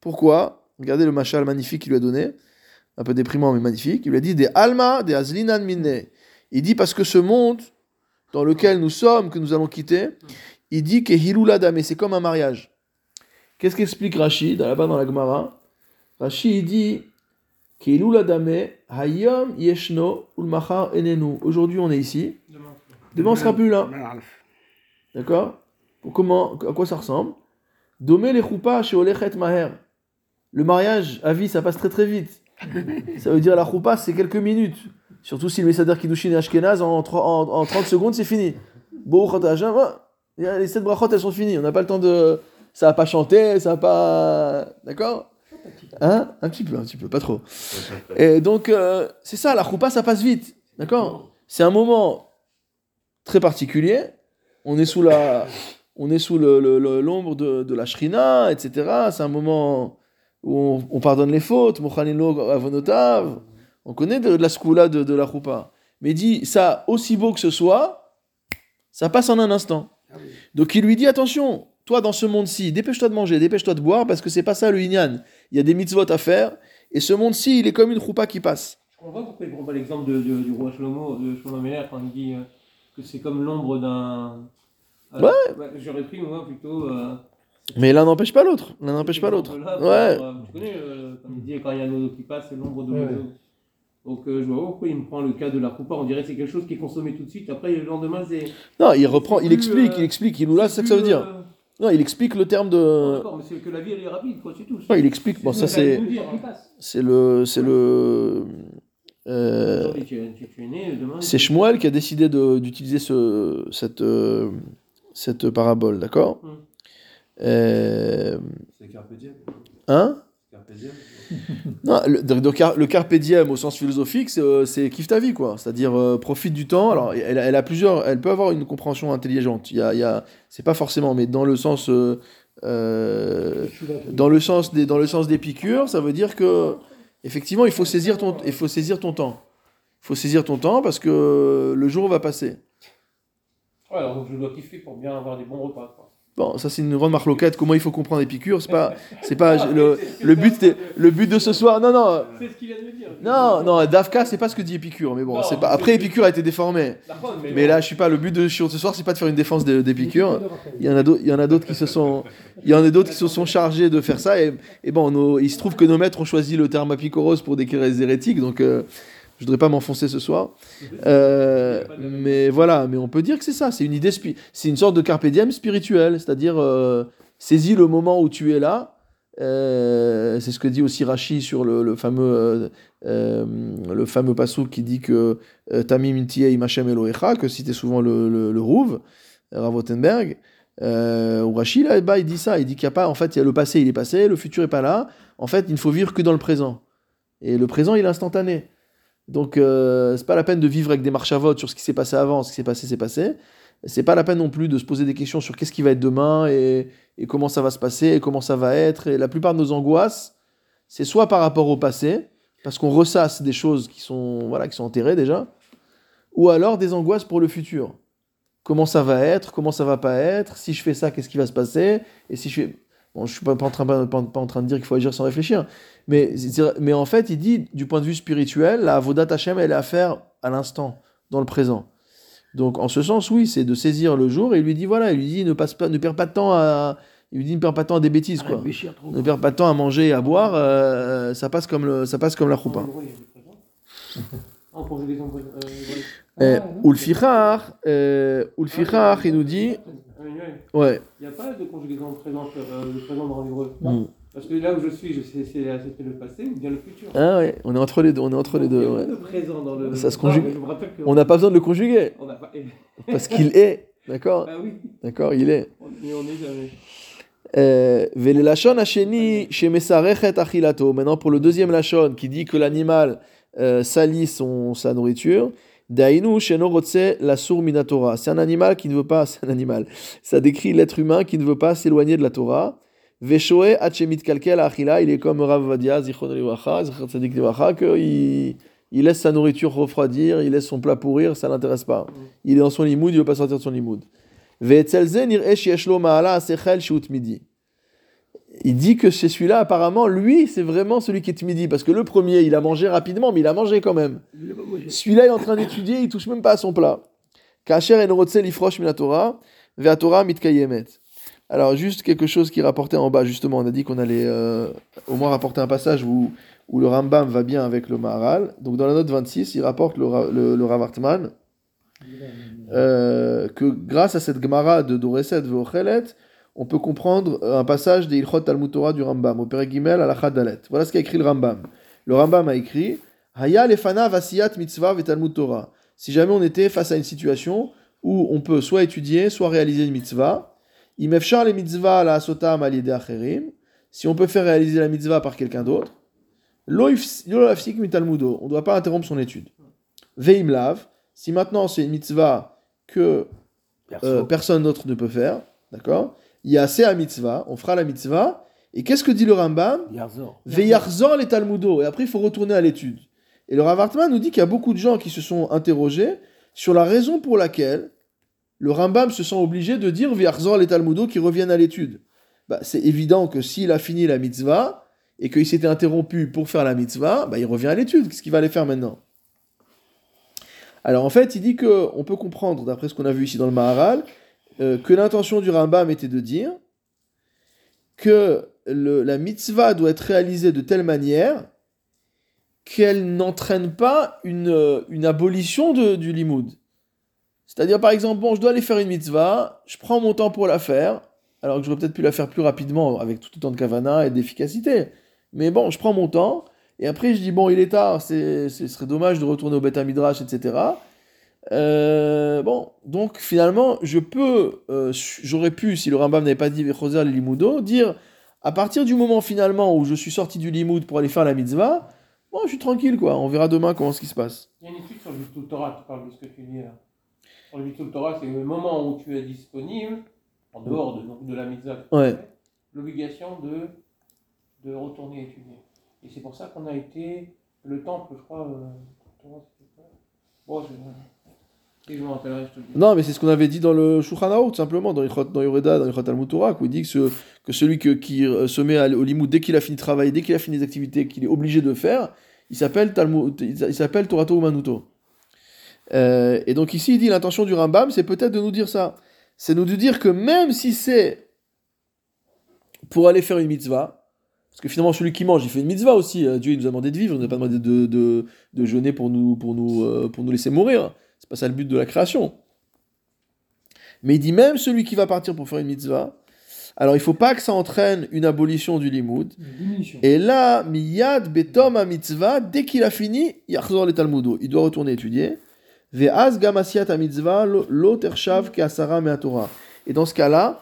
Pourquoi ? Regardez le machal magnifique qu'il lui a donné, un peu déprimant mais magnifique. Il lui a dit des alma, des azlinan minne. Il dit parce que ce monde dans lequel nous sommes, que nous allons quitter, il dit que hiluladam, et c'est comme un mariage. Qu'est-ce qu'explique Rachid, là-bas dans la Gemara ? Rachid dit Keilou l'adame, hayom yeshno ulmachar enenu. Aujourd'hui, on est ici. Demain, Demain on ne sera plus là. D'accord ? Comment, à quoi ça ressemble ? Domé les choupa chez Olechet Maher. Le mariage à vie, ça passe très très vite. Ça veut dire la choupa, c'est quelques minutes. Surtout si le Messader Kiddushin et Ashkenaz, en, en, en trente secondes, c'est fini. Les sept brachot, elles sont finies. On n'a pas le temps de. Ça va pas chanter, ça va pas... D'accord ? Hein ? Un petit peu, un petit peu, pas trop. Et donc, euh, c'est ça, la choupa, ça passe vite. D'accord ? C'est un moment très particulier. On est sous, la, on est sous le, le, le, l'ombre de, de la shrina, et cetera. C'est un moment où on, on pardonne les fautes. Mochanino avonotav. On connaît de, de la skoula de, de la choupa. Mais il dit, ça, aussi beau que ce soit, ça passe en un instant. Donc, il lui dit, attention... Toi, dans ce monde-ci, dépêche-toi de manger, dépêche-toi de boire, parce que c'est pas ça le Inyan. Il y a des mitzvot à faire, et ce monde-ci, il est comme une choupa qui passe. Je comprends pas pourquoi il prend pas l'exemple de, de, du roi Shlomo, de Shlomo Meller, quand il dit euh, que c'est comme l'ombre d'un... Alors, ouais. Bah, j'aurais pris, moi, plutôt... Euh... Mais l'un n'empêche pas l'autre. L'un n'empêche pas l'autre. Là, ouais. Pour, euh, tu connais, euh, comme il dit, quand il y a un oiseau qui passe, c'est l'ombre de l'oiseau. Ouais. Donc, euh, je vois pourquoi il me prend le cas de la choupa. On dirait que c'est quelque chose qui est consommé tout de suite, après, le lendemain, c'est... Non, il reprend, c'est il, plus, explique, euh, il explique, il nous laisse, c'est ça que ça veut dire. Euh... Non, il explique le terme de... Non, d'accord, mais c'est que la vie, elle est rapide, quoi, c'est tout. Non, il explique, c'est bon, ça, c'est... Dire, hein. C'est le... C'est le... Euh... C'est Shmuel qui a décidé de, d'utiliser ce, cette, cette parabole, d'accord ? Hum. euh... C'est Carpe Diem. Hein ? Carpe Diem. Non, le, le, le Carpe Diem, au sens philosophique, c'est, c'est kiffe ta vie, quoi. C'est-à-dire, euh, profite du temps. Alors, elle, elle a plusieurs... Elle peut avoir une compréhension intelligente. Il y a... Il y a c'est pas forcément, mais dans le sens, euh, euh, dans le sens des, dans le sens des piqûres, ça veut dire que effectivement, il faut saisir ton, il faut saisir ton temps, il faut saisir ton temps parce que le jour va passer. Ouais, alors donc je dois kiffer pour bien avoir des bons repas, quoi. Bon, ça c'est une remarque locale, comment il faut qu'on prend des piqûres, c'est pas, c'est pas ah, le, c'est, c'est le but, c'est, le but de ce soir, non non. C'est ce qu'il vient de me dire. Non non, Dafka c'est pas ce que dit Épicure, mais bon, non, c'est pas. Après Épicure a été déformé. Contre, mais mais là je suis pas, le but de ce soir c'est pas de faire une défense d'Épicure. Il y en a d'autres, il y en a d'autres qui se sont, il y en a d'autres qui se sont chargés de faire ça et, et bon, nos, il se trouve que nos maîtres ont choisi le terme apicoros pour décrire les hérétiques, donc. Euh, Je ne voudrais pas m'enfoncer ce soir, euh, mais voilà, mais on peut dire que c'est ça, c'est une idée, spi- c'est une sorte de carpe diem spirituel, c'est-à-dire euh, saisis le moment où tu es là, euh, c'est ce que dit aussi Rachid sur le, le fameux euh, euh, le fameux passouk qui dit que euh, Tamim Tiei Machem Elohecha, que citait souvent le, le, le Rouv, Rav Ottenberg, euh, où Rachid là, bah, il dit ça, il dit qu'il n'y a pas, en fait, il y a le passé, il est passé, le futur n'est pas là, en fait, il ne faut vivre que dans le présent, et le présent, il est instantané. Donc, euh, c'est pas la peine de vivre avec des marchavotes sur ce qui s'est passé avant, ce qui s'est passé, c'est passé. C'est pas la peine non plus de se poser des questions sur qu'est-ce qui va être demain et, et comment ça va se passer et comment ça va être. Et la plupart de nos angoisses, c'est soit par rapport au passé, parce qu'on ressasse des choses qui sont, voilà, qui sont enterrées déjà, ou alors des angoisses pour le futur. Comment ça va être, comment ça va pas être, si je fais ça, qu'est-ce qui va se passer, et si je fais... Bon, je ne suis pas, pas, en train, pas, pas en train de dire qu'il faut agir sans réfléchir, mais, mais en fait, il dit, du point de vue spirituel, la avodat Hashem, elle est à faire à l'instant, dans le présent. Donc, en ce sens, oui, c'est de saisir le jour, et il lui dit, voilà, il lui dit, ne, passe pas, ne perds pas de temps à... Il lui dit, ne perds pas de temps à des bêtises, quoi. Ne perds pas de temps à manger et à boire, euh, ça, passe comme le, ça passe comme la choupa. Ou le fichar, il nous dit... Ouais. Il n'y a pas de conjugaison de présent, euh, de présent dans l'hébreu. Mm. Parce que là où je suis, je sais, c'est, c'est le passé ou bien le futur. Ah ouais, on est entre les deux. On est entre les deux. Ouais. Le présent dans le. Ça se conjugue. Ah, on n'a pas besoin de le conjuguer. On pas... Parce qu'il est, d'accord. Ah oui. D'accord, il est. Mais on est jamais. Euh, maintenant pour le deuxième lachon qui dit que l'animal euh, salit son sa nourriture. C'est un animal qui ne veut pas, c'est un animal. Ça décrit l'être humain qui ne veut pas s'éloigner de la Torah. Il est comme Rav Vadia, qu'il il laisse sa nourriture refroidir, il laisse son plat pourrir, ça ne l'intéresse pas. Il est dans son limoud, il ne veut pas sortir de son limoud. Il dit que chez celui-là, apparemment, lui, c'est vraiment celui qui est midi. Parce que le premier, il a mangé rapidement, mais il a mangé quand même. Celui-là, il est en train d'étudier, il ne touche même pas à son plat. Alors, juste quelque chose qui rapportait en bas, justement. On a dit qu'on allait euh, au moins rapporter un passage où, où le Rambam va bien avec le Maharal. Donc, dans la note vingt-six, il rapporte le, le, le Rav Hartman euh, que grâce à cette Gemara de Doreset Ve'ochelet, on peut comprendre un passage des Ilchot Talmud Torah du Rambam, au Perek Gimel, Halakha Dalet. Voilà ce qu'a écrit le Rambam. Le Rambam a écrit Haya lefana vasiyat mitzvah ve Talmud Torah. Si jamais on était face à une situation où on peut soit étudier, soit réaliser une mitzvah, imefshar les mitzvah la asotam al yedei acherim. Si on peut faire réaliser la mitzvah par quelqu'un d'autre, lo hafsik mitalmudo. On ne doit pas interrompre son étude. Veimlav. Si maintenant c'est une mitzvah que euh, personne d'autre ne peut faire, d'accord? Il y a assez à mitzvah, on fera la mitzvah. Et qu'est-ce que dit le Rambam ? Veyarzor les Talmudo. Et après, il faut retourner à l'étude. Et le Rav Hartman nous dit qu'il y a beaucoup de gens qui se sont interrogés sur la raison pour laquelle le Rambam se sent obligé de dire Veyarzor les Talmudo qui reviennent à l'étude. Bah, c'est évident que s'il a fini la mitzvah et qu'il s'était interrompu pour faire la mitzvah, bah, il revient à l'étude. Qu'est-ce qu'il va aller faire maintenant ? Alors en fait, il dit qu'on peut comprendre, d'après ce qu'on a vu ici dans le Maharal, Euh, que l'intention du Rambam était de dire que le, la mitzvah doit être réalisée de telle manière qu'elle n'entraîne pas une, une abolition de, du limoud. C'est-à-dire, par exemple, bon, je dois aller faire une mitzvah, je prends mon temps pour la faire, alors que j'aurais peut-être pu la faire plus rapidement avec tout autant de kavana et d'efficacité. Mais bon, je prends mon temps, et après je dis, bon, il est tard, ce serait dommage de retourner au Beth Hamidrash, et cetera Euh, bon, donc finalement, je peux, euh, j'aurais pu, si le Rambam n'avait pas dit Vechoser le Limoudot, dire à partir du moment finalement où je suis sorti du Limoud pour aller faire la mitzvah, bon, je suis tranquille quoi, on verra demain comment ce qui se passe. Il y a une étude sur le Bitul Torah qui parle de ce que tu dis là. Sur le Bitul Torah, c'est le moment où tu es disponible, en dehors de, de la mitzvah, ouais. L'obligation de, de retourner étudier. Et c'est pour ça qu'on a été, le temple, je crois, euh, bon, je... Je me rappellerai, je te le dis. Non, mais c'est ce qu'on avait dit dans le Shulchan Arour, tout simplement, dans Yichot, dans Yoreda, dans Yichot Talmud Torah, où il dit que, ce, que celui que, qui se met au limoud dès qu'il a fini de travailler, dès qu'il a fini les activités qu'il est obligé de faire, il s'appelle Talmud, il s'appelle Torato Umanuto. Euh, et donc ici, il dit l'intention du Rambam, c'est peut-être de nous dire ça. C'est de nous dire que même si c'est pour aller faire une mitzvah, parce que finalement, celui qui mange, il fait une mitzvah aussi. Dieu, il nous a demandé de vivre, il nous a pas demandé de, de, de jeûner pour nous, pour, nous, pour nous laisser mourir. C'est pas ça le but de la création. Mais il dit même celui qui va partir pour faire une mitzvah, alors il faut pas que ça entraîne une abolition du limoud. Et là, miyad betom a mitzvah, dès qu'il a fini, yachzor le talmudo, il doit retourner étudier. Ve'az gamasiat a mitzvah, lo tershav ke'asara me'atorah. Et dans ce cas-là,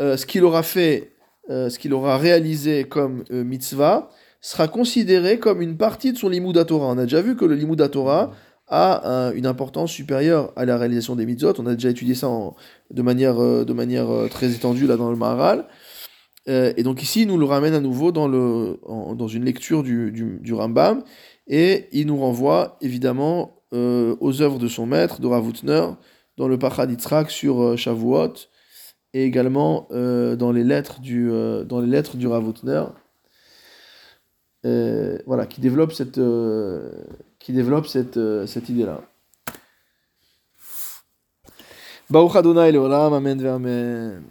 euh, ce qu'il aura fait, euh, ce qu'il aura réalisé comme euh, mitzvah, sera considéré comme une partie de son limoud à Torah. On a déjà vu que le limoud à Torah a un, une importance supérieure à la réalisation des mitzvot. On a déjà étudié ça en, de manière, euh, de manière euh, très étendue là, dans le Maharal. Euh, et donc ici, il nous le ramène à nouveau dans, le, en, dans une lecture du, du, du Rambam. Et il nous renvoie évidemment euh, aux œuvres de son maître, de Rav Hutner, dans le Parchad Yitzhak sur euh, Shavuot, et également euh, dans, les lettres du, euh, dans les lettres du Rav Hutner. Euh, voilà, qui développe cette... Euh, qui développe cette, euh, cette idée-là. Baruch Adonai l'olam, amen v'amen.